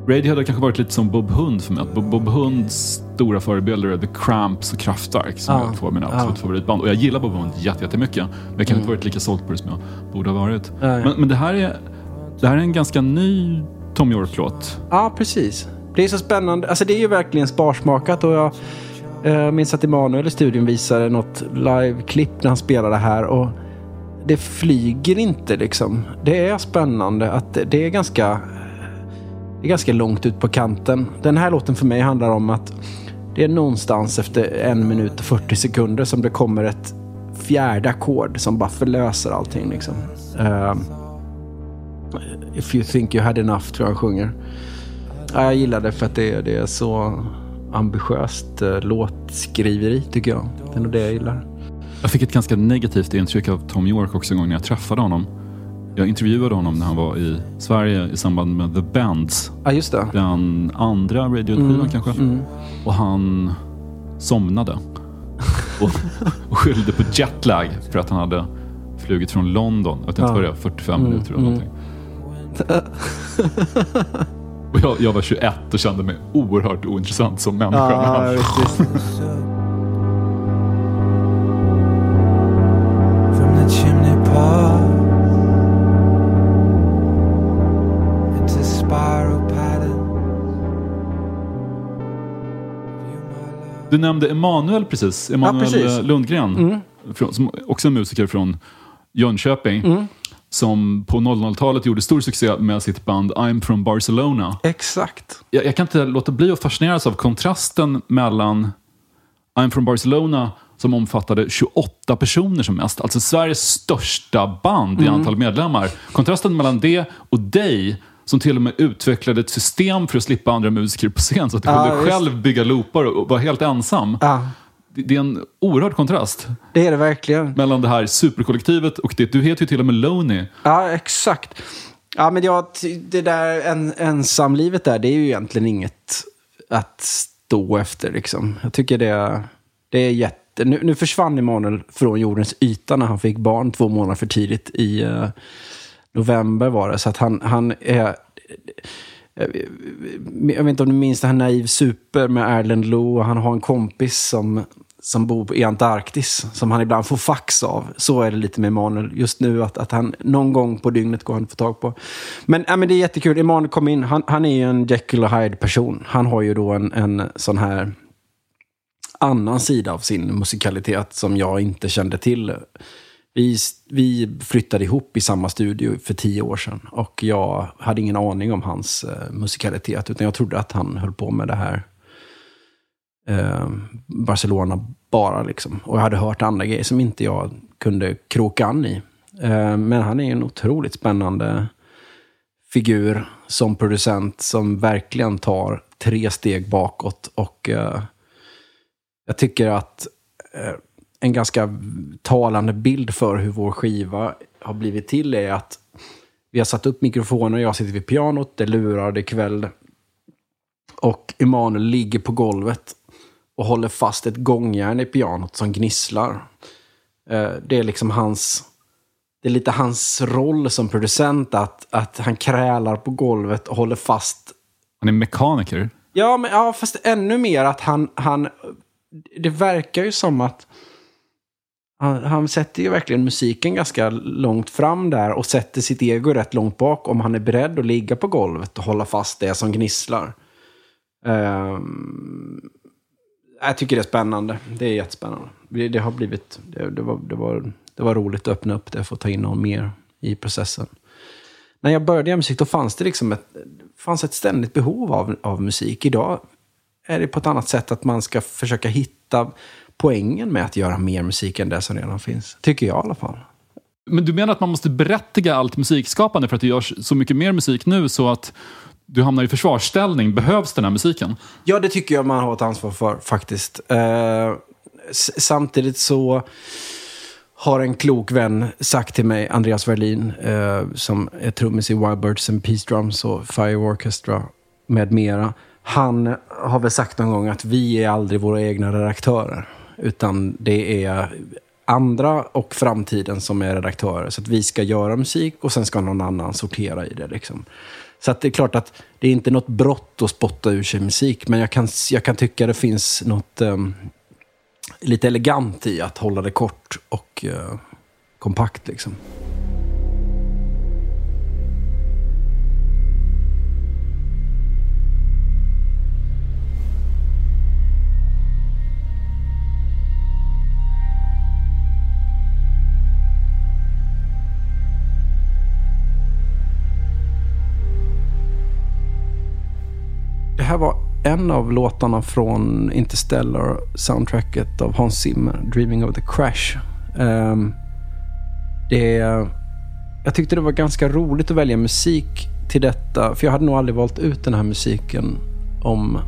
Radiohead har kanske varit lite som Bob Hund för mig. Bob Hunds stora förebilder är The Cramps och Kraftwerk som är två av mina absolut favoritband. Och jag gillar Bob Hund jättemycket. Men jag kan inte varit lika sålt på det som jag borde ha varit. Men det här är en ganska ny Tom York-låt. Ja, precis. Det är så spännande. Alltså det är ju verkligen sparsmakat. Och jag minns att Emanuel i studion visade något live-klipp när han spelade det här. Och det flyger inte liksom. Det är spännande att det är ganska långt ut på kanten. Den här låten för mig handlar om att det är någonstans efter 1 minut och 40 sekunder som det kommer ett fjärde ackord som bara förlöser allting liksom. If you think you had enough, tror jag sjunger. Jag gillar det för att det är så ambitiöst låtskriveri, tycker jag. Det är nog det jag gillar. Jag fick ett ganska negativt intryck av Tom York också en gång när jag träffade honom. Jag intervjuade honom när han var i Sverige i samband med The Bends. Ja, just det. Den andra radioskivan kanske. Mm. Och han somnade. Och skyllde på jetlag för att han hade flugit från London. Jag vet inte vad det är, 45 minuter eller någonting. Och jag var 21 och kände mig oerhört ointressant som människa. Ja, riktigt. Du nämnde Emanuel precis. Emanuel Lundgren. Som också en musiker från Jönköping. Som på 00-talet gjorde stor succé med sitt band I'm From Barcelona. Exakt. Jag kan inte låta bli att fascineras av kontrasten mellan I'm From Barcelona, som omfattade 28 personer som mest. Alltså Sveriges största band i antal medlemmar. Kontrasten mellan det och dig, som till och med utvecklade ett system för att slippa andra musiker på scen så att du kunde själv bygga loopar och vara helt ensam. Det är en oerhörd kontrast. Det är det verkligen. Mellan det här superkollektivet och det. Du heter ju till och med Lonely. Ja, exakt. Ja, men det där ensamlivet där, det är ju egentligen inget att stå efter liksom. Jag tycker det är jätte... Nu försvann Emanuel från jordens yta när han fick barn 2 månader för tidigt i... november var det, så att han är, jag vet inte om du minns det här Naiv Super med Erland Lowe, och han har en kompis som bor i Antarktis som han ibland får fax av. Så är det lite med Emanuel just nu, att han någon gång på dygnet går han att få tag på. Men det är jättekul, Emanuel kom in, han är ju en Jekyll och Hyde person, han har ju då en sån här annan sida av sin musikalitet som jag inte kände till. Vi flyttade ihop i samma studio för 10 år sedan och jag hade ingen aning om hans musikalitet, utan jag trodde att han höll på med det här Barcelona bara liksom. Och jag hade hört andra grejer som inte jag kunde kroka an i. Men han är en otroligt spännande figur som producent som verkligen tar 3 steg bakåt, och jag tycker att en ganska talande bild för hur vår skiva har blivit till är att vi har satt upp mikrofoner, jag sitter vid pianot, det lurar, det kväll, och Emanuel ligger på golvet och håller fast ett gångjärn i pianot som gnisslar. Det är liksom lite hans roll som producent, att han krälar på golvet och håller fast. Han är mekaniker. Ja, men fast ännu mer att han det verkar ju som att han sätter ju verkligen musiken ganska långt fram där och sätter sitt ego rätt långt bak, om han är beredd att ligga på golvet och hålla fast det som gnisslar. Jag tycker det är spännande. Det är jättespännande. Det har blivit... Det var roligt att öppna upp det och få ta in någon mer i processen. När jag började med musik, då fanns det liksom ett ständigt behov av musik. Idag är det på ett annat sätt, att man ska försöka hitta poängen med att göra mer musik än det som redan finns. Tycker jag i alla fall. Men du menar att man måste berättiga allt musikskapande för att det görs så mycket mer musik nu så att du hamnar i försvarsställning? Behövs den här musiken? Ja, det tycker jag man har ett ansvar för faktiskt. Samtidigt så har en klok vän sagt till mig, Andreas Verlin, som är trummis i Wild Birds and Peace Drums och Fire Orchestra med mera. Han har väl sagt någon gång att vi är aldrig våra egna redaktörer, utan det är andra och framtiden som är redaktörer. Så att vi ska göra musik och sen ska någon annan sortera i det liksom. Så att det är klart att det är inte något brott att spotta ur sig musik, men jag kan tycka det finns något lite elegant i att hålla det kort och kompakt liksom. Det här var en av låtarna från Interstellar-soundtracket av Hans Zimmer, Dreaming of the Crash. Jag tyckte det var ganska roligt att välja musik till detta, för jag hade nog aldrig valt ut den här musiken om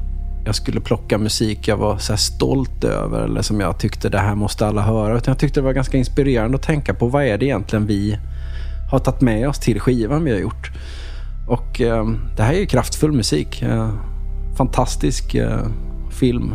jag skulle plocka musik jag var så här stolt över eller som jag tyckte det här måste alla höra, utan jag tyckte det var ganska inspirerande att tänka på vad är det egentligen vi har tagit med oss till skivan vi har gjort. Och det här är ju kraftfull musik. Fantastisk film.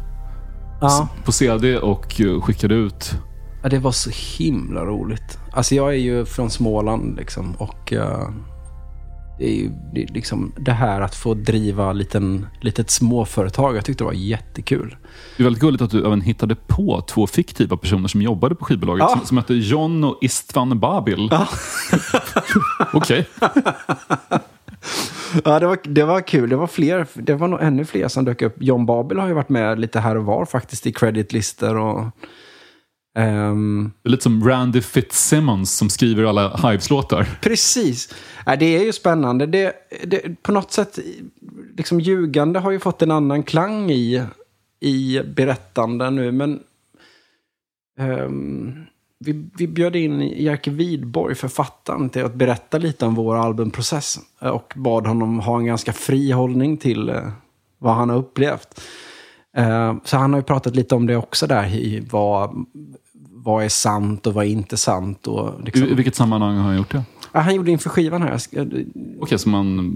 Ja. På CD och skickade ut. Ja, det var så himla roligt. Alltså jag är ju från Småland liksom, och det är ju det, liksom, det här att få driva litet småföretag, jag tyckte det var jättekul. Det är väldigt gulligt att du även hittade på två fiktiva personer som jobbade på skivbolaget, ja. som hette John och Istvan Babil. Ja. Okej. Ja, det var kul. Det var nog ännu fler som dök upp. John Babil har ju varit med lite här och var faktiskt i creditlistor och lite som Randy Fitzsimmons som skriver alla Hives-låtar. Precis. Ja, det är ju spännande. Det på något sätt liksom ljugande har ju fått en annan klang i berättande nu, men Vi bjöd in Jerker Widborg, författaren, till att berätta lite om vår albumprocess och bad honom ha en ganska fri hållning till vad han har upplevt. Så han har ju pratat lite om det också där, i vad är sant och vad är inte sant. Och liksom. I vilket sammanhang har han gjort det? Ja, han gjorde inför skivan här. Okej, så man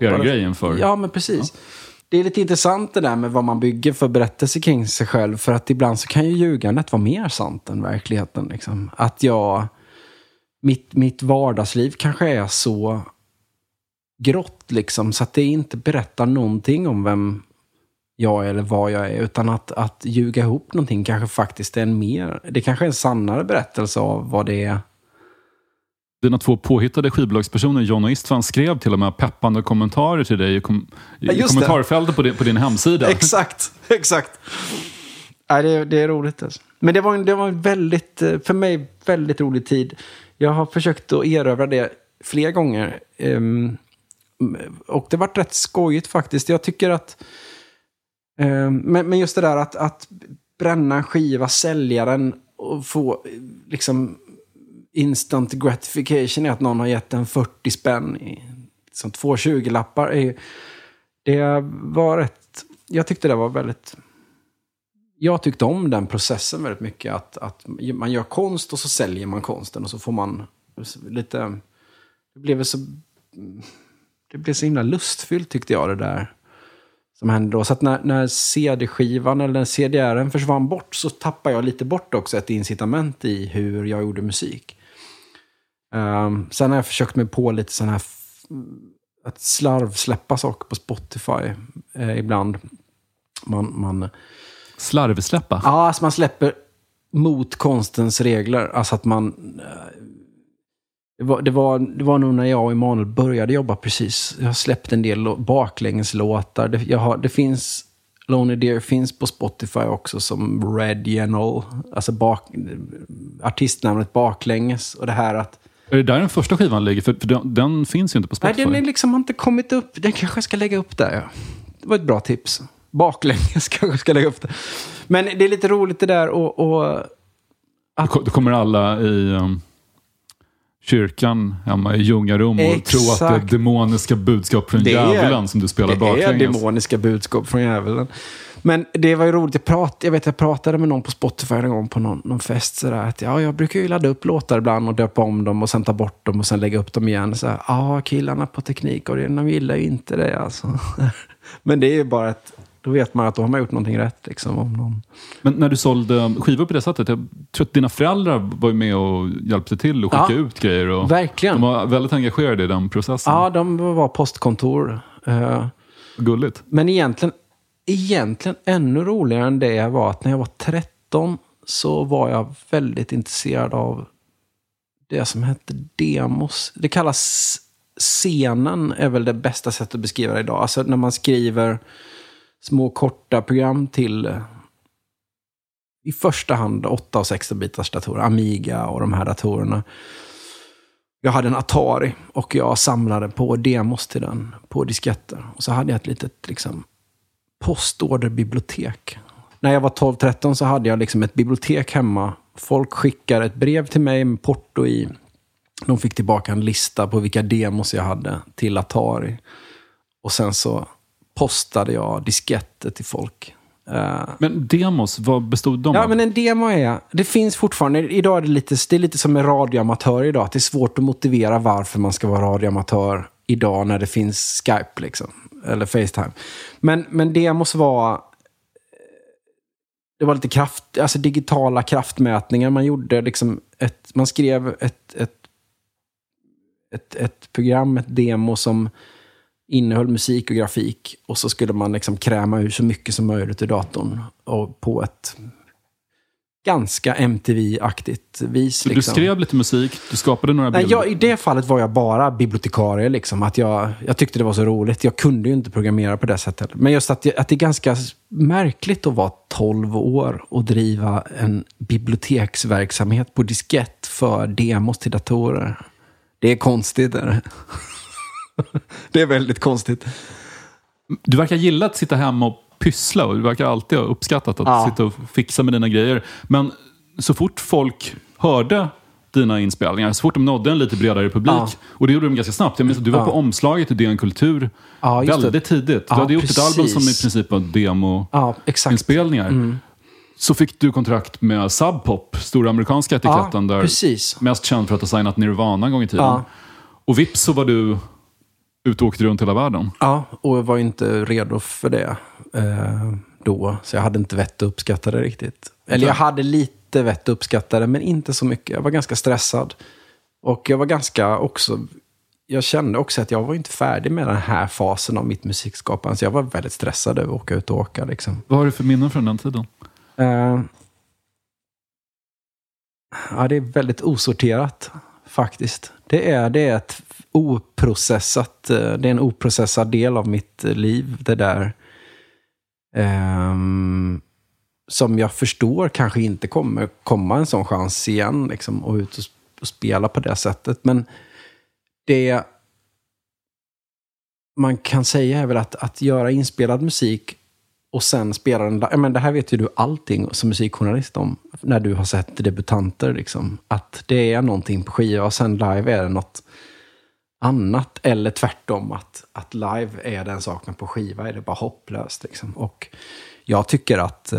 gör grejen för... Ja, men precis. Ja. Det är lite intressant det där med vad man bygger för berättelse kring sig själv. För att ibland så kan ju ljugandet vara mer sant än verkligheten. Liksom. Att mitt vardagsliv kanske är så grått liksom, så att det inte berättar någonting om vem jag är eller vad jag är. Utan att ljuga ihop någonting kanske faktiskt är en sannare berättelse av vad det är. Dina två påhittade skivbolagspersoner, John och Istvan, skrev till och med peppande kommentarer till dig i kommentarfältet på din hemsida. Exakt. Nej, det är roligt. Alltså. Men det var en väldigt, för mig, väldigt rolig tid. Jag har försökt att erövra det flera gånger. Och det har varit rätt skojigt faktiskt. Jag tycker att... Men just det där att bränna en skiva, sälja den och få liksom instant gratification i att någon har gett en 40 spänn i liksom 2 20-lappar. Det var rätt, jag tyckte det var väldigt, jag tyckte om den processen väldigt mycket, att man gör konst och så säljer man konsten och så får man lite, det blev så himla lustfyllt tyckte jag det där som hände då. Så att när CD-skivan eller CDR:en försvann bort så tappade jag lite bort också ett incitament i hur jag gjorde musik. Sen har jag försökt mig på lite sån här att slarvsläppa saker på Spotify ibland. Man slarvsläppa? Ja, alltså man släpper mot konstens regler. Alltså att man... Det var nog när jag och Emanuel började jobba precis. Jag har släppt en del baklängeslåtar. Det finns, Lonely Deer finns på Spotify också som Red Genol. Alltså artistnamnet baklänges. Och det här att... Är det där den första skivan ligger? För den finns ju inte på Spotify. Nej, den är liksom inte kommit upp. Den kanske ska lägga upp där, ja. Det var ett bra tips. Baklänges kanske ska lägga upp där. Men det är lite roligt det där och att... Då kommer alla i... kyrkan hemma i Ljungarum och tro att det är demoniska budskap från djävulen som du spelar baklänges. Det är demoniska budskap från djävulen. Men det var ju roligt, jag pratade med någon på Spotify en gång på någon fest så där, att jag brukar ju ladda upp låtar ibland och döpa om dem och sen ta bort dem och sen lägga upp dem igen så här, killarna på teknik och de gillar ju inte det alltså. Men det är ju bara att då vet man att då har man gjort någonting rätt liksom, om någon... Men när du sålde skivor på det sättet, jag tror att dina föräldrar var med och hjälpte till och skickade ut grejer. Och verkligen. De var väldigt engagerade i den processen. Ja, de var postkontor. Gulligt. Men egentligen ännu roligare än det var att när jag var 13 så var jag väldigt intresserad av det som hette demos. Det kallas scenen, är väl det bästa sättet att beskriva det idag. Alltså när man skriver... små korta program till i första hand 8 och 16 bitars datorer, Amiga och de här datorerna. Jag hade en Atari och jag samlade på demos till den på disketter. Och så hade jag ett litet liksom postorderbibliotek. När jag var 12-13 så hade jag liksom ett bibliotek hemma. Folk skickade ett brev till mig med porto i. De fick tillbaka en lista på vilka demos jag hade till Atari. Och sen så postade jag disketter till folk. Men demos, vad bestod de av? Ja, men en demo är... Det finns fortfarande... Idag är det är lite som en radioamatör idag. Att det är svårt att motivera varför man ska vara radioamatör idag när det finns Skype liksom. Eller FaceTime. Men demos var... Det var lite kraft... Alltså digitala kraftmätningar. Man gjorde liksom... Man skrev ett program, ett demo som... innehöll musik och grafik och så skulle man liksom kräma ur så mycket som möjligt ur datorn och på ett ganska MTV-aktigt vis. Liksom. Du skrev lite musik, du skapade några bilder. I det fallet var jag bara bibliotekarie liksom, att jag tyckte det var så roligt. Jag kunde ju inte programmera på det sättet. Men just att det är ganska märkligt att vara 12 år och driva en biblioteksverksamhet på diskett för demos till datorer. Det är konstigt, är det? Det är väldigt konstigt. Du verkar gilla att sitta hemma och pyssla och du verkar alltid ha uppskattat att sitta och fixa med dina grejer. Men så fort folk hörde dina inspelningar, så fort de nådde en lite bredare publik och det gjorde de ganska snabbt. Jag minns att du var på omslaget i DN Kultur väldigt tidigt. Du hade gjort ett album som i princip var demo-inspelningar. Så fick du kontrakt med Sub Pop, stora amerikanska etiketten där. Precis. Mest känd för att ha signat Nirvana en gång i tiden. Och vips så var du... utåkte runt hela världen. Ja, och jag var inte redo för det då. Så jag hade inte vett att uppskatta det riktigt. Eller jag hade lite vett att uppskatta det, men inte så mycket. Jag var ganska stressad. Och jag var ganska också... Jag kände också att jag var inte färdig med den här fasen av mitt musikskapande. Så jag var väldigt stressad över att åka ut och åka. Liksom. Vad har du för minnen från den tiden? Det är väldigt osorterat faktiskt. Det är ett... oprocessat, det är en oprocessad del av mitt liv, det där som jag förstår kanske inte kommer komma en sån chans igen liksom, och ut och spela på det sättet, men det man kan säga är väl att göra inspelad musik Och sen spelar den... Men det här vet ju du allting som musikjournalist om. När du har sett debutanter liksom. Att det är någonting på skiva och sen live är det något annat. Eller tvärtom. Att live är den saken, på skiva är det bara hopplöst liksom. Och jag tycker att...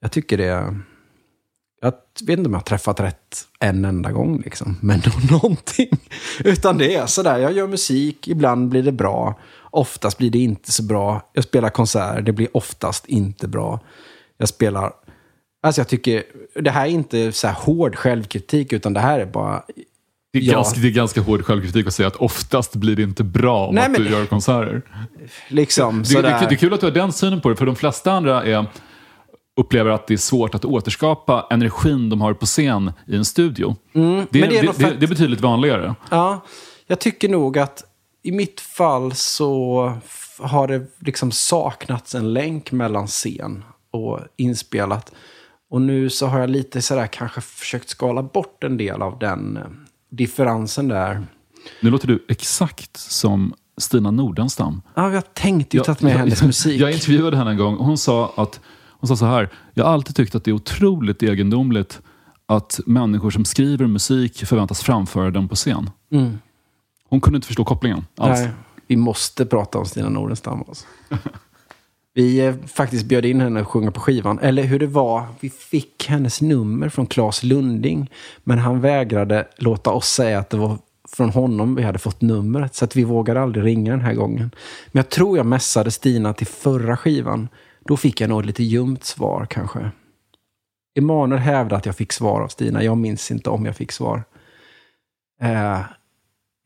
Jag tycker det... Jag vet inte om jag har träffat rätt en enda gång liksom. Men någonting. Utan det är sådär. Jag gör musik. Ibland blir det bra. Oftast blir det inte så bra. Jag spelar konserter. Det blir oftast inte bra. Jag spelar... Alltså jag tycker... Det här är inte så här hård självkritik. Utan det här är bara... Det är ganska hård självkritik att säga att oftast blir det inte bra om att du gör konserter. Liksom sådär. Det är kul att du har den synen på det. För de flesta andra är... upplever att det är svårt att återskapa energin de har på scen i en studio. Mm, det är betydligt vanligare. Ja, jag tycker nog att i mitt fall så har det liksom saknats en länk mellan scen och inspelat. Och nu så har jag lite sådär kanske försökt skala bort en del av den differensen där. Nu låter du exakt som Stina Nordenstam. Ja, jag tänkte ju ta med hennes musik. Jag intervjuade henne en gång och hon sa så här: jag har alltid tyckt att det är otroligt egendomligt att människor som skriver musik förväntas framföra den på scen. Mm. Hon kunde inte förstå kopplingen alls. Nej, vi måste prata om Stina Nordenstam. Alltså. Vi faktiskt bjöd in henne att sjunga på skivan. Eller hur det var, vi fick hennes nummer från Claes Lunding. Men han vägrade låta oss säga att det var från honom vi hade fått numret. Så att vi vågade aldrig ringa den här gången. Men jag tror jag mässade Stina till förra skivan. Då fick jag nog lite ljumt svar kanske. Emanuel hävdade att jag fick svar av Stina. Jag minns inte om jag fick svar.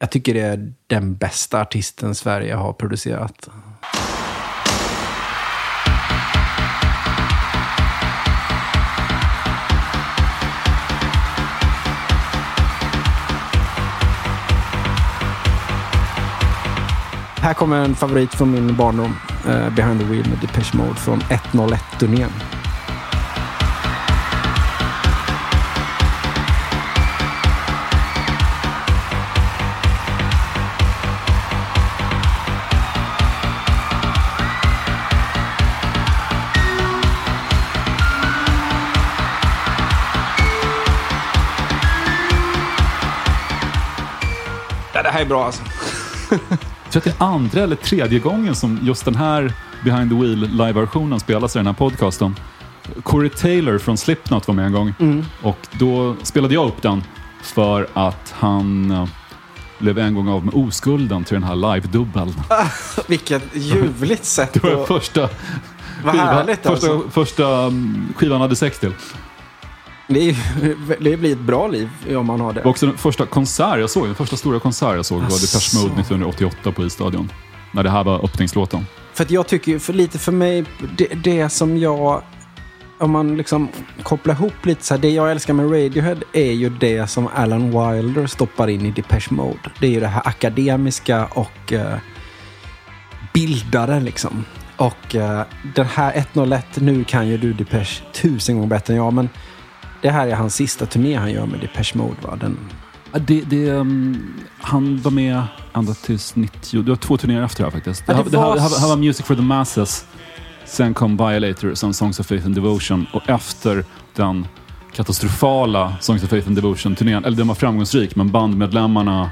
Jag tycker det är den bästa artisten Sverige har producerat. Här kommer en favorit från min barndom. Behind the Wheel med Depeche Mode från 101-turnén. Ja, det här är bra alltså. Jag tror att det är andra eller tredje gången som just den här Behind the Wheel live-versionen spelas i den här podcasten. Corey Taylor från Slipknot var med en gång. Mm. Och då spelade jag upp den för att han blev en gång av med oskulden till den här live-dubbeln. Vilket ljuvligt sätt. Det var den första skivan hade sex till. Det blir ett bra liv om man har det. Också den första stora konsert jag såg var Depeche Mode 1988 på Isstadion. När det här var öppningslåten. För att jag tycker, för mig, det som jag, om man liksom kopplar ihop lite så här, det jag älskar med Radiohead är ju det som Alan Wilder stoppar in i Depeche Mode. Det är ju det här akademiska och bildare liksom. Och den här 101, nu kan ju du Depeche 1000 gånger bättre än jag, men det här är hans sista turné han gör med Depeche Mode, va? Han var med ända tills 90. Det var 2 turnéer efter det här faktiskt. Det här var Music for the Masses. Sen kom Violator, sen Songs of Faith and Devotion. Och efter den katastrofala Songs of Faith and Devotion-turnén, eller den var framgångsrik, men bandmedlemmarna,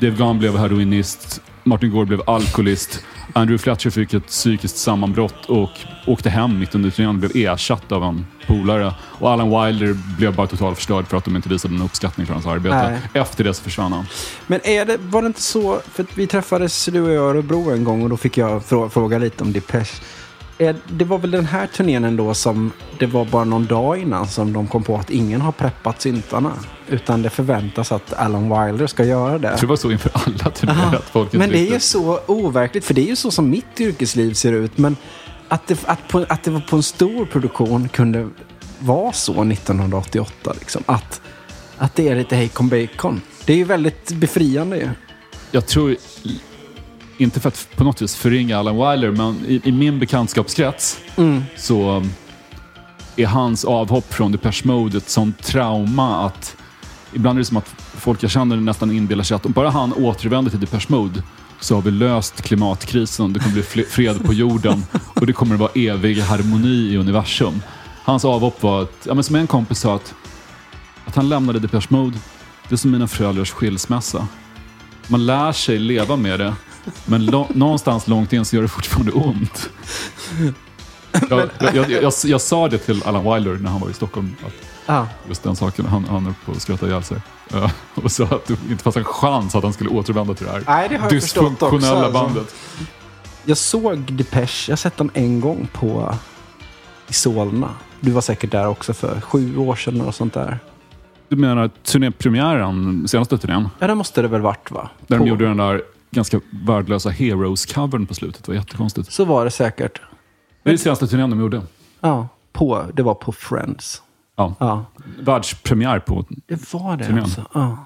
Dave Gahan blev heroinist, Martin Gore blev alkoholist, Andrew Fletcher fick ett psykiskt sammanbrott och åkte hem mitt under turnén, blev ersatt av en polare. Och Alan Wilder blev bara totalt förstörd för att de inte visade någon uppskattning för hans arbete. Nej. Efter det så försvann han. Men var det inte så, för att vi träffades du och jag i Örebro en gång och då fick jag fråga lite om Depeche. Det var väl den här turnén ändå som det var bara någon dag innan som de kom på att ingen har preppat syntarna. Utan det förväntas att Alan Wilder ska göra det. Jag tror det var så inför alla turnéer. Men det är ju så overkligt, för det är ju så som mitt yrkesliv ser ut. Men att det var på en stor produktion kunde vara så 1988. Liksom. Att det är lite Hacon Bacon. Det är ju väldigt befriande ju. Jag tror... Inte för att på något vis förringa Alan Wilder, men i min bekantskapskrets så är hans avhopp från Depeche Mode ett sånt trauma att ibland är det som att folk jag känner nästan inbillar sig att om bara han återvänder till Depeche Mode så har vi löst klimatkrisen, det kommer bli fred på jorden och det kommer att vara evig harmoni i universum. Hans avhopp var att, ja, men som en kompis sa att han lämnade Depeche Mode, det är som mina föräldrars skilsmässa. Man lär sig leva med det, men någonstans långt in så gör det fortfarande ont. Jag sa det till Alan Wilder när han var i Stockholm, att just den saken, han upp och skrattade ihjäl sig och sa att det inte fanns en chans att han skulle återvända till det här. Nej, det har jag dysfunktionella bandet. Jag såg Depeche, jag sett dem en gång i Solna. Du var säkert där också för 7 år sedan och sånt där. Du menar turnépremiären, senaste turnén? Ja, det måste det väl varit, va? Där de gjorde den där ganska värdelösa Heroes-covern på slutet. Det var jättekonstigt. Så var det säkert. Det är det senaste turnén de gjorde. Ja, det var på Friends. Ja. Världspremiär på turnén. Det var det turnén. Alltså. Ja.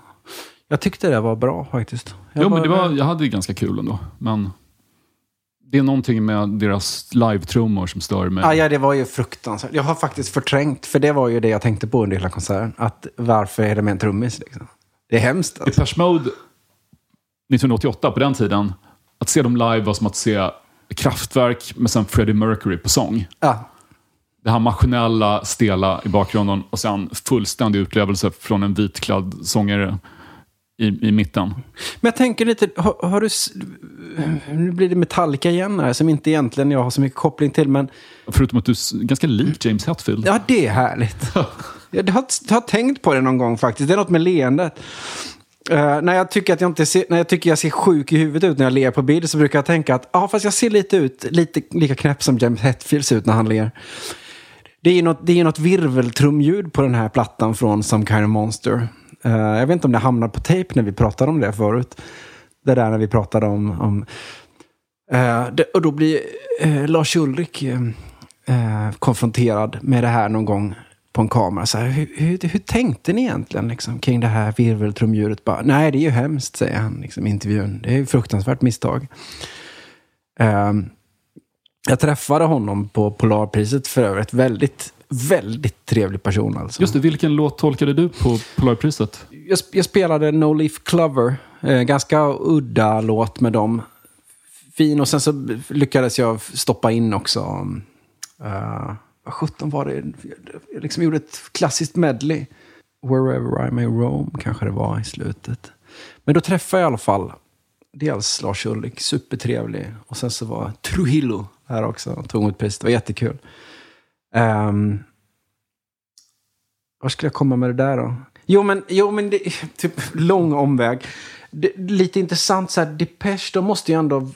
Jag tyckte det var bra faktiskt. Jag hade ju ganska kul ändå. Men det är någonting med deras live-trummor som stör mig. Ja, det var ju fruktansvärt. Jag har faktiskt förträngt, för det var ju det jag tänkte på under hela konserten. Att varför är det med en trummis liksom? Det är hemskt. Alltså. Depeche Mode 1988 på den tiden, att se dem live var som att se Kraftwerk med sen Freddie Mercury på sång. Ja. Det här maskinella, stela i bakgrunden och sen fullständig utlevelse från en vitkladd sångare i mitten. Men jag tänker lite, har du, nu blir det Metallica igen här som inte egentligen jag har så mycket koppling till, men förutom att du är ganska lik James Hetfield. Ja, det är härligt. Jag har tänkt på det någon gång faktiskt. Det är något med leendet. När jag tycker att jag inte ser, när jag tycker jag ser sjuk i huvudet ut när jag ler på bild, så brukar jag tänka att fast jag ser lite lika knäpp som James Hetfield ser ut när han ler. Det är något virveltrumljud på den här plattan från Some Kind of Monster. Jag vet inte om det hamnar på tape när vi pratade om det förut. Det där när vi pratade om och då blir Lars Ulrik konfronterad med det här någon gång på en kamera. Så här, hur tänkte ni egentligen liksom, kring det här virveltrumdjuret? Bara, nej, det är ju hemskt, säger han liksom, i intervjun. Det är ju fruktansvärt misstag. Jag träffade honom på Polarpriset för övrigt. Väldigt, väldigt trevlig person alltså. Just det, vilken låt tolkade du på Polarpriset? Jag spelade No Leaf Clover. Ganska udda låt med dem. Fin, och sen så lyckades jag stoppa in också 17 var det. Jag liksom gjorde ett klassiskt medley. Wherever I May Roam kanske det var i slutet. Men då träffade jag i alla fall dels Lars Ulrik, supertrevlig. Och sen så var Trujillo här också. Tog emot priset, det var jättekul. Var skulle jag komma med det där då? Jo men det är typ lång omväg. Det, lite intressant så här, Depeche, de måste ju ändå...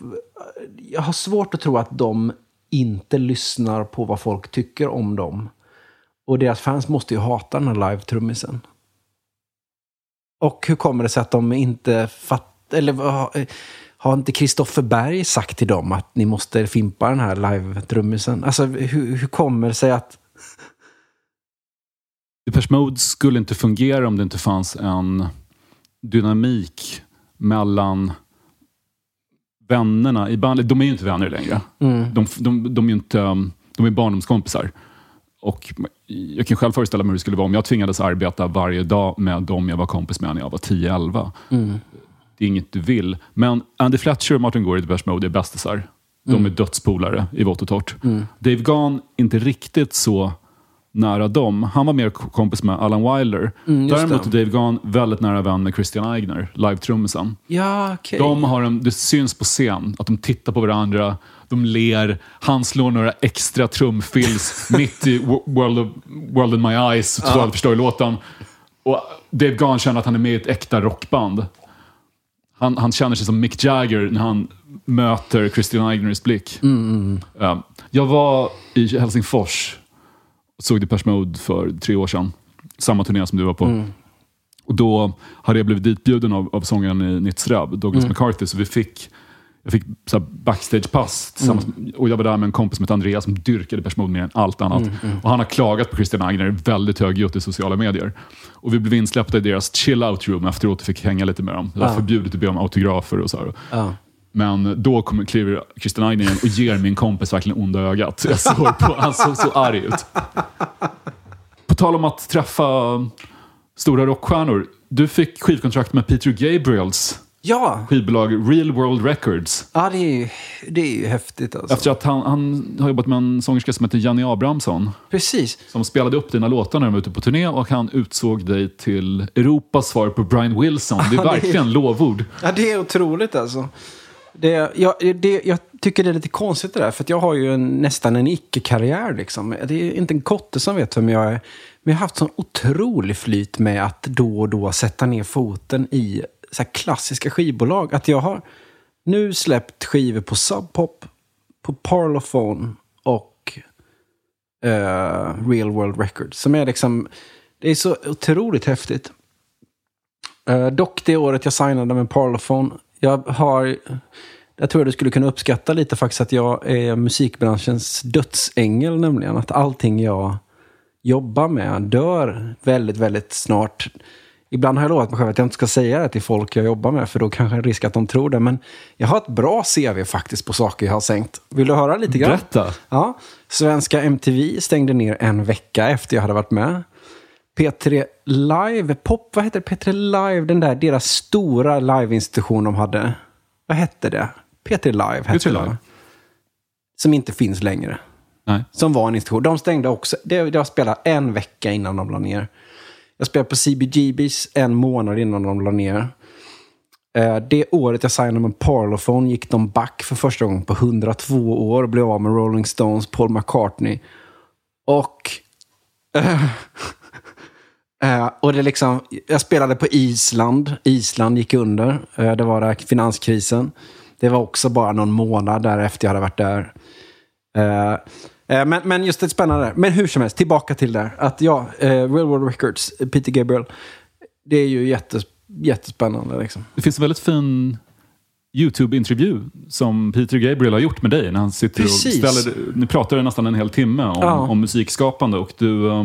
Jag har svårt att tro att de inte lyssnar på vad folk tycker om dem. Och deras fans måste ju hata den här live-trummisen. Och hur kommer det sig att de inte fattar... Eller har inte Kristoffer Berg sagt till dem att ni måste fimpa den här live-trummisen? Alltså, hur kommer det sig att... Depeche Mode skulle inte fungera om det inte fanns en dynamik mellan... vännerna i bandet. De är ju inte vänner längre. Mm. De är inte, de är barndomskompisar. Och jag kan själv föreställa mig hur det skulle vara om jag tvingades arbeta varje dag med dem jag var kompis med när jag var 10-11. Mm. Det är inget du vill. Men Andy Fletcher och Martin Gore i Depeche Mode är bästisar. De är dödspolare i vått och torrt. Mm. Dave Gahan inte riktigt så nära dem. Han var mer kompis med Alan Wilder. Däremot är Dave Gahan väldigt nära vän med Christian Eigner, live-trummisen. Ja, okay. Det syns på scen att de tittar på varandra, de ler, han slår några extra trumfills mitt i World in My Eyes, så jag förstår låten. Och Dave Gahan känner att han är med i ett äkta rockband. Han känner sig som Mick Jagger när han möter Christian Eigners blick. Jag var i Helsingfors, såg Depeche Mode för 3 år sedan. Samma turné som du var på. Mm. Och då hade jag blivit ditbjuden av sångaren i Nitz Rebb, Douglas McCarthy. Så jag fick så här backstagepass tillsammans. Och jag var där med en kompis som heter Andreas som dyrkade Depeche Mode mer än allt annat. Och han har klagat på Christian Eigner väldigt högljutt i sociala medier. Och vi blev insläppta i deras chill-out-room efteråt och fick hänga lite med dem. Det var förbjudet att be om autografer och så här. Men då kliver Christian Eigner igen och ger min kompis verkligen onda ögat. Jag såg på, han såg så arg ut. På tal om att träffa stora rockstjärnor. Du fick skivkontrakt med Peter Gabriels Ja. Skivbolag Real World Records. Ja, det är ju häftigt alltså. Efter att han har jobbat med en sångerska som heter Jenny Abrahamsson. Precis. Som spelade upp dina låtar när de var ute på turné, och han utsåg dig till Europas svar på Brian Wilson. Det är verkligen lovord. Ja, det är otroligt alltså. Jag tycker det är lite konstigt det där, för att jag har ju nästan en icke-karriär liksom. Det är inte en kotte som vet vem jag är. Men jag har haft sån otrolig flyt med att då och då sätta ner foten i så här klassiska skivbolag, att jag har nu släppt skivor på Sub Pop, på Parlophone och Real World Records, som är liksom, det är så otroligt häftigt. Dock det året jag signade med Parlophone, jag tror du skulle kunna uppskatta lite faktiskt att jag är musikbranschens dödsängel, nämligen att allting jag jobbar med dör väldigt, väldigt snart. Ibland har jag lovat mig själv att jag inte ska säga det till folk jag jobbar med, för då kanske jag risk att de tror det. Men jag har ett bra CV faktiskt på saker jag har sänkt. Vill du höra lite grann? Berätta. Ja. Svenska MTV stängde ner en vecka efter jag hade varit med. P3 Live, vad heter det? P3 Live, den där, deras stora live-institution de hade. Vad hette det? P3 Live hette det. Som inte finns längre. Nej. Som var en institution. De stängde också. Jag spelade en vecka innan de la ner. Jag spelade på CBGBs en månad innan de la ner. Det året jag signade med Parlophone gick de back för första gången på 102 år. Blev av med Rolling Stones, Paul McCartney. Och det liksom, jag spelade på Island. Island gick under. Det var där finanskrisen. Det var också bara någon månad därefter jag hade varit där. Men just det spännande. Men hur som helst, tillbaka till det. Att ja, Real World Records, Peter Gabriel. Det är ju jättespännande liksom. Det finns en väldigt fin YouTube-intervju som Peter Gabriel har gjort med dig. När han sitter och ni pratar nästan en hel timme om musikskapande. Och du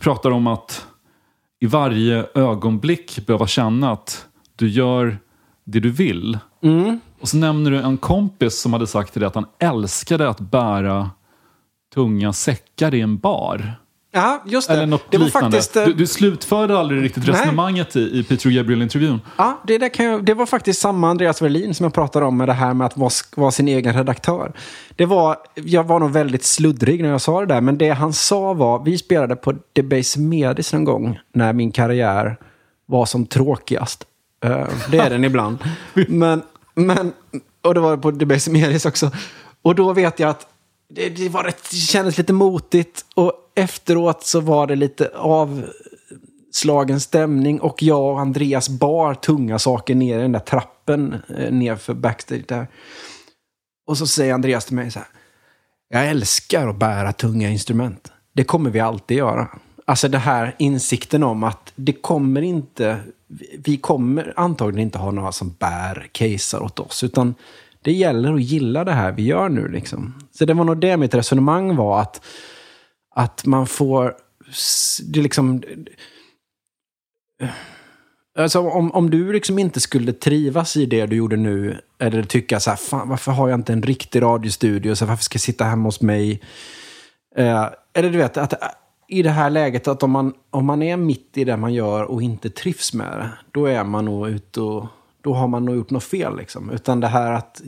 pratar om att i varje ögonblick behöva känna att du gör det du vill. Mm. Och så nämner du en kompis som hade sagt till dig att han älskade att bära tunga säckar i en bar. Ja, just det. Eller något det var liknande. Du slutförde aldrig riktigt resonemanget i Peter Gabriel-intervjun. Ja, det var faktiskt samma Andreas Verlin som jag pratade om med det här med att vara sin egen redaktör. Jag var nog väldigt sluddrig när jag sa det där, men det han sa var, vi spelade på Depeche Mode någon gång när min karriär var som tråkigast. Det är den ibland. Men och det var på Depeche Mode också. Och då vet jag att det kändes lite motigt, och efteråt så var det lite avslagen stämning, och jag och Andreas bar tunga saker ner i den där trappen nerför backstage där. Och så säger Andreas till mig så här: jag älskar att bära tunga instrument. Det kommer vi alltid göra. Alltså det här insikten om att vi kommer antagligen inte ha några som bär casear åt oss, utan det gäller att gilla det här vi gör nu liksom. Så det var nog det mitt resonemang var, att man får det liksom, alltså om du liksom inte skulle trivas i det du gjorde nu, eller tycka så här, fan, varför har jag inte en riktig radiostudio, så varför ska jag sitta hemma hos mig, eller du vet att i det här läget, att om man är mitt i det man gör och inte trivs med det, då är man nog ute och då har man nog gjort något fel liksom. Utan det här att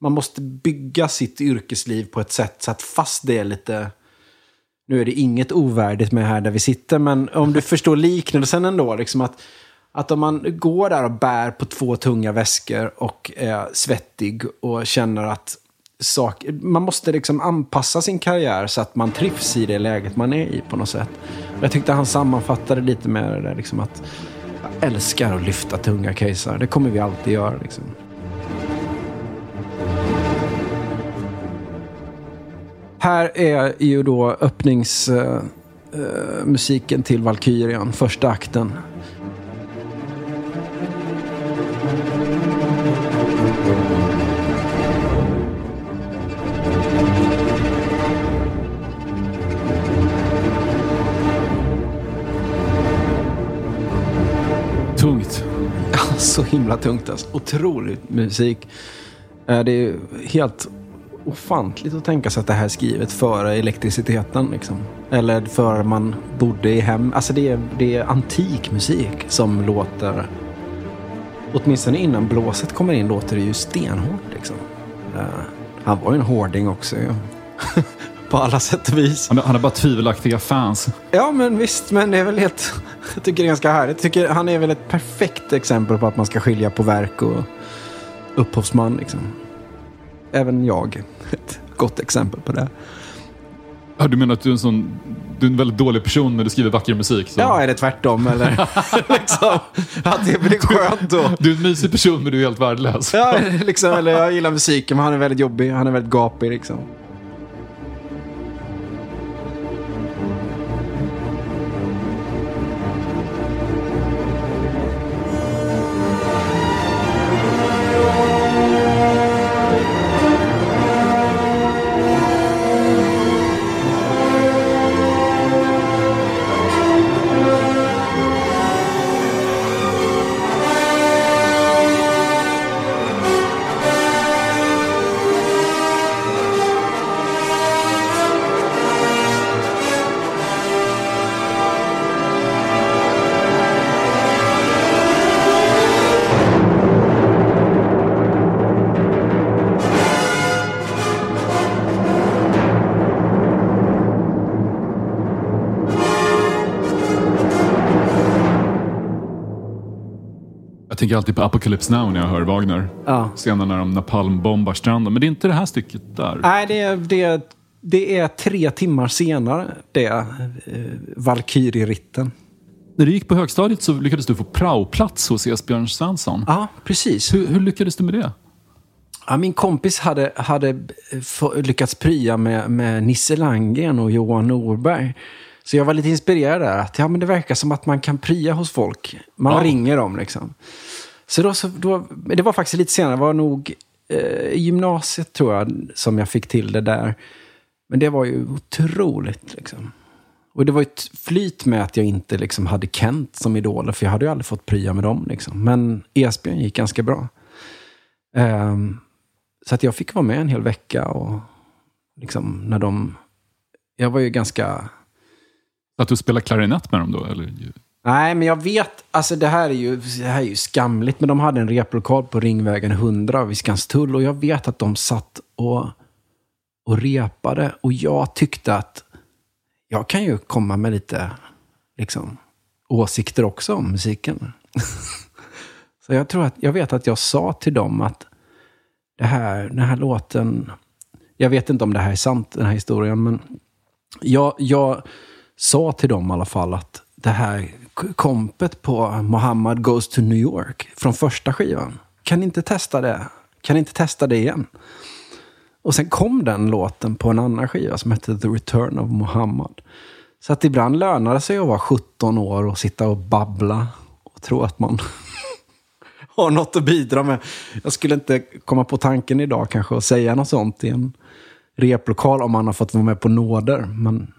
man måste bygga sitt yrkesliv på ett sätt så att, fast det är lite, nu är det inget ovärdigt med här där vi sitter, men om du förstår liknelsen ändå liksom, att om man går där och bär på två tunga väskor och är svettig och känner att man måste liksom anpassa sin karriär så att man trivs i det läget man är i på något sätt. Jag tyckte han sammanfattade lite med det där liksom, att jag älskar att lyfta tunga caser. Det kommer vi alltid göra liksom. Här är ju då öppningsmusiken till Valkyrian, första akten. Tungt. Så himla tungt alltså. Otroligt musik. Det är helt ofantligt att tänka sig att det här är skrivet före elektriciteten liksom. Eller före man bodde i hem. Alltså det är antik musik som låter åtminstone innan blåset kommer in låter det ju stenhårt liksom. Han var ju en hårding också ju. På alla sätt och vis. Han är bara tvivelaktiga fans. Ja, men visst. Men det är väl helt... Jag tycker det är ganska härligt. Jag tycker han är väl ett perfekt exempel på att man ska skilja på verk och upphovsman, liksom. Även jag. Ett gott exempel på det. Ja, du menar att du är en väldigt dålig person när du skriver vacker musik? Så. Ja, är det tvärtom? Eller? Liksom, att det blir skönt då. Du är en mysig person men du är helt värdelös. Ja, liksom, eller jag gillar musiken men han är väldigt jobbig. Han är väldigt gapig, liksom. Jag tänker alltid på Apocalypse Now när jag hör Wagner. Ja. Senare när de napalmbombar stranden. Men det är inte det här stycket där. Nej, det är 3 timmar senare. Det är Valkyrie-ritten. När du gick på högstadiet så lyckades du få praoplats hos Esbjörn Svensson. Ja, precis. Hur lyckades du med det? Ja, min kompis hade lyckats prya med Nisse Landgren och Johan Norberg. Så jag var lite inspirerad där. Att, ja, men det verkar som att man kan prya hos folk. Man ringer dem liksom. Så då, det var faktiskt lite senare. Det var nog gymnasiet tror jag som jag fick till det där. Men det var ju otroligt liksom. Och det var ju ett flyt med att jag inte liksom hade Kent som idol. För jag hade ju aldrig fått prya med dem liksom. Men Esbjörn gick ganska bra. Så att jag fick vara med en hel vecka. Och liksom när de... Jag var ju ganska... Att du spelar klarinett med dem då? Eller? Nej, men jag vet... Alltså det här är ju skamligt. Men de hade en replokal på Ringvägen 100 vid Skanstull. Och jag vet att de satt och repade. Och jag tyckte att jag kan ju komma med lite liksom, åsikter också om musiken. Så jag vet att jag sa till dem att den här låten... Jag vet inte om det här är sant, den här historien. Men jag sa till dem i alla fall att det här kompet på Muhammad Goes to New York från första skivan. Kan inte testa det igen. Och sen kom den låten på en annan skiva som hette The Return of Muhammad. Så att ibland lönade sig att vara 17 år och sitta och babbla och tro att man har något att bidra med. Jag skulle inte komma på tanken idag kanske att säga något sånt i en replokal om man har fått vara med på nåder, men...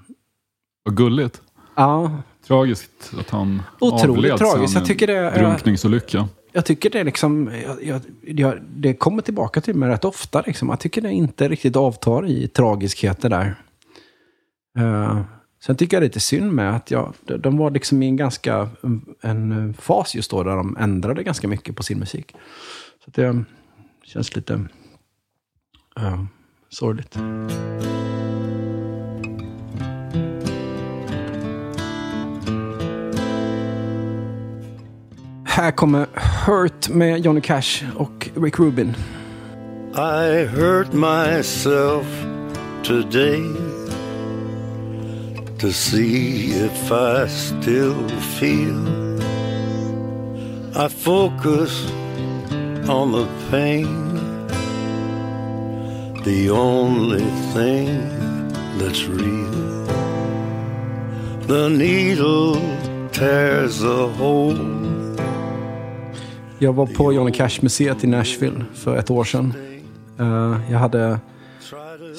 Vad gulligt. Ja. Tragiskt att han avled sen drunkningsolycka. Jag tycker det liksom... det kommer tillbaka till mig rätt ofta. Liksom. Jag tycker det inte riktigt avtar i tragiskheter där. Sen tycker jag det är lite synd med att de var liksom i en fas just då där de ändrade ganska mycket på sin musik. Så det känns lite sorgligt. Här kommer Hurt med Johnny Cash och Rick Rubin. I hurt myself today to see if I still feel. I focus on the pain, the only thing that's real. The needle tears a hole. Jag var på Johnny Cash-museet i Nashville för 1 år sedan. Jag hade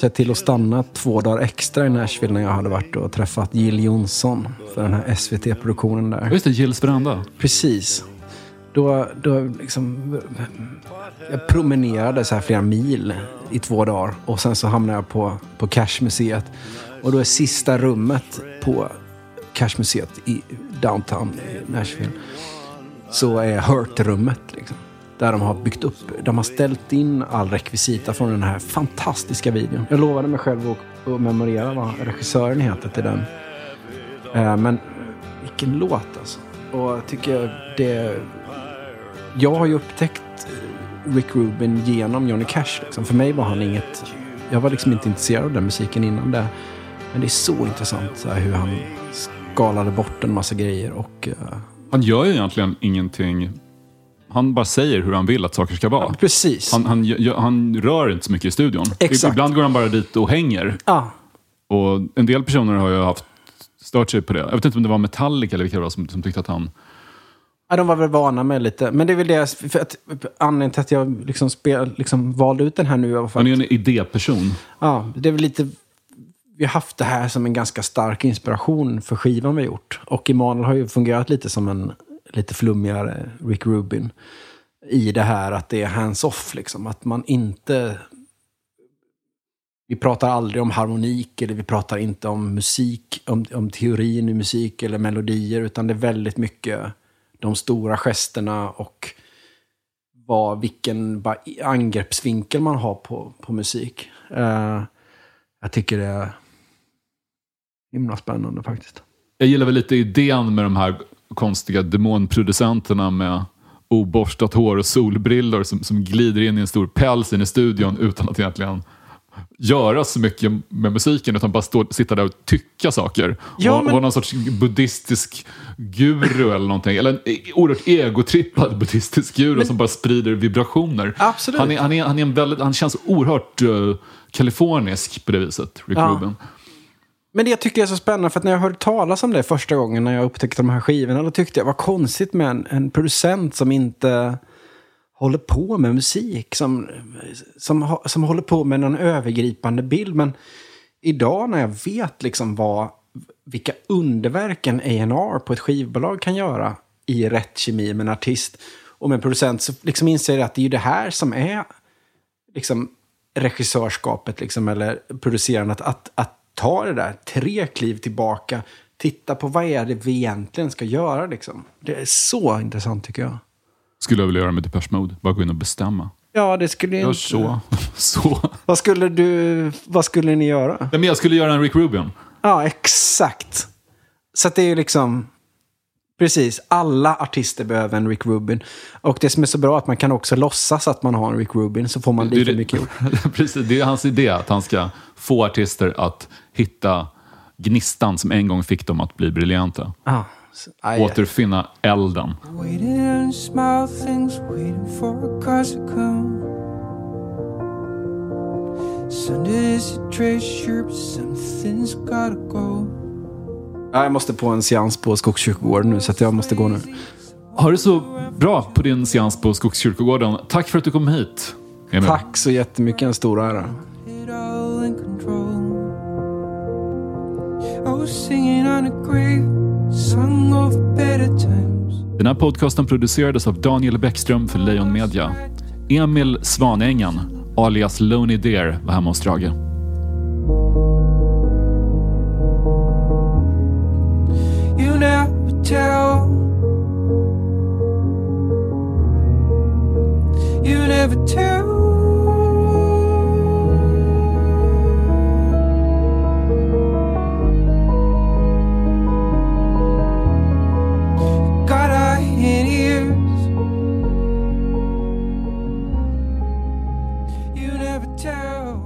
sett till att stanna 2 dagar extra i Nashville när jag hade varit och träffat Jill Johnson för den här SVT-produktionen där. Just det, Jills veranda. Precis. Då liksom, jag promenerade så här flera mil i 2 dagar. Och sen så hamnade jag på Cash-museet. Och då är sista rummet på Cash-museet i downtown i Nashville. så är Hurt-rummet liksom, där de har byggt upp, de har ställt in all rekvisita från den här fantastiska videon. Jag lovade mig själv att memorera vad regissören heter till den. Men vilken låt alltså. Och jag tycker det... Jag har ju upptäckt Rick Rubin genom Johnny Cash liksom. För mig var han inget... Jag var liksom inte intresserad av den musiken innan det. Men det är så intressant så här, hur han skalade bort en massa grejer och... Han gör ju egentligen ingenting... Han bara säger hur han vill att saker ska vara. Ja, precis. Han rör inte så mycket i studion. Exakt. Ibland går han bara dit och hänger. Ja. Och en del personer har ju haft stört sig på det. Jag vet inte om det var Metallica eller vilka det var som tyckte att han... Ja, de var väl vana med lite. Men det är väl det, för att anledningen till att jag liksom valde ut den här nu. Han är ju en idéperson. Ja, det är väl lite... Vi har haft det här som en ganska stark inspiration för skivan vi har gjort. Och Emanuel har ju fungerat lite som en... lite flummigare Rick Rubin i det här att det är hands-off liksom, att man inte, vi pratar aldrig om harmonik eller vi pratar inte om musik, om teorin i musik eller melodier, utan det är väldigt mycket de stora gesterna och vilken angreppsvinkel man har på musik. Jag tycker det är himla spännande faktiskt. Jag gillar väl lite idén med de här konstiga demonproducenterna med oborstat hår och solbrillor som glider in i en stor päls in i studion utan att egentligen göra så mycket med musiken, utan bara sitta där och tycka saker. Ja, men... Var någon sorts buddhistisk guru eller någonting, eller en oerhört egotrippad buddhistisk guru som bara sprider vibrationer. Absolut. Han är en väldigt, han känns oerhört kalifornisk på det viset, Rick Rubin. Men det jag tycker är så spännande, för att när jag hörde talas om det första gången när jag upptäckte de här skivorna, då tyckte jag var konstigt med en producent som inte håller på med musik, som håller på med någon övergripande bild. Men idag när jag vet liksom vilka underverken A&R på ett skivbolag kan göra i rätt kemi med en artist och med en producent, så liksom inser jag att det är ju det här som är liksom regissörskapet liksom, eller producerandet, att ta det där 3 kliv tillbaka, titta på vad är det vi egentligen ska göra liksom. Det är så intressant tycker jag. Skulle jag vilja göra med Depeche Mode, bara gå in och bestämma. Ja, det skulle jag inte. Så. Vad skulle ni göra? Nej, men jag skulle göra en Rick Rubin. Ja, exakt. Så att det är ju liksom precis, alla artister behöver en Rick Rubin. Och det som är så bra att man kan också låtsas att man har en Rick Rubin, så får man lite mycket gjort. Precis, det är hans idé att han ska få artister att hitta gnistan som en gång fick dem att bli briljanta. Återfinna elden. Waiting and small things, waiting for a cause to come. Sunday is a treasure, but something's gotta go. Jag måste på en seans på Skogskyrkogården nu, så att jag måste gå nu. Har du så bra på din seans på Skogskyrkogården. Tack för att du kom hit, Emil. Tack så jättemycket, en stor ära. Den här podcasten producerades av Daniel Bäckström för Lejon Media. Emil Svanängen, alias Lonely Deer, var hemma hos Strage. You never tell. God, I hate ears. You never tell.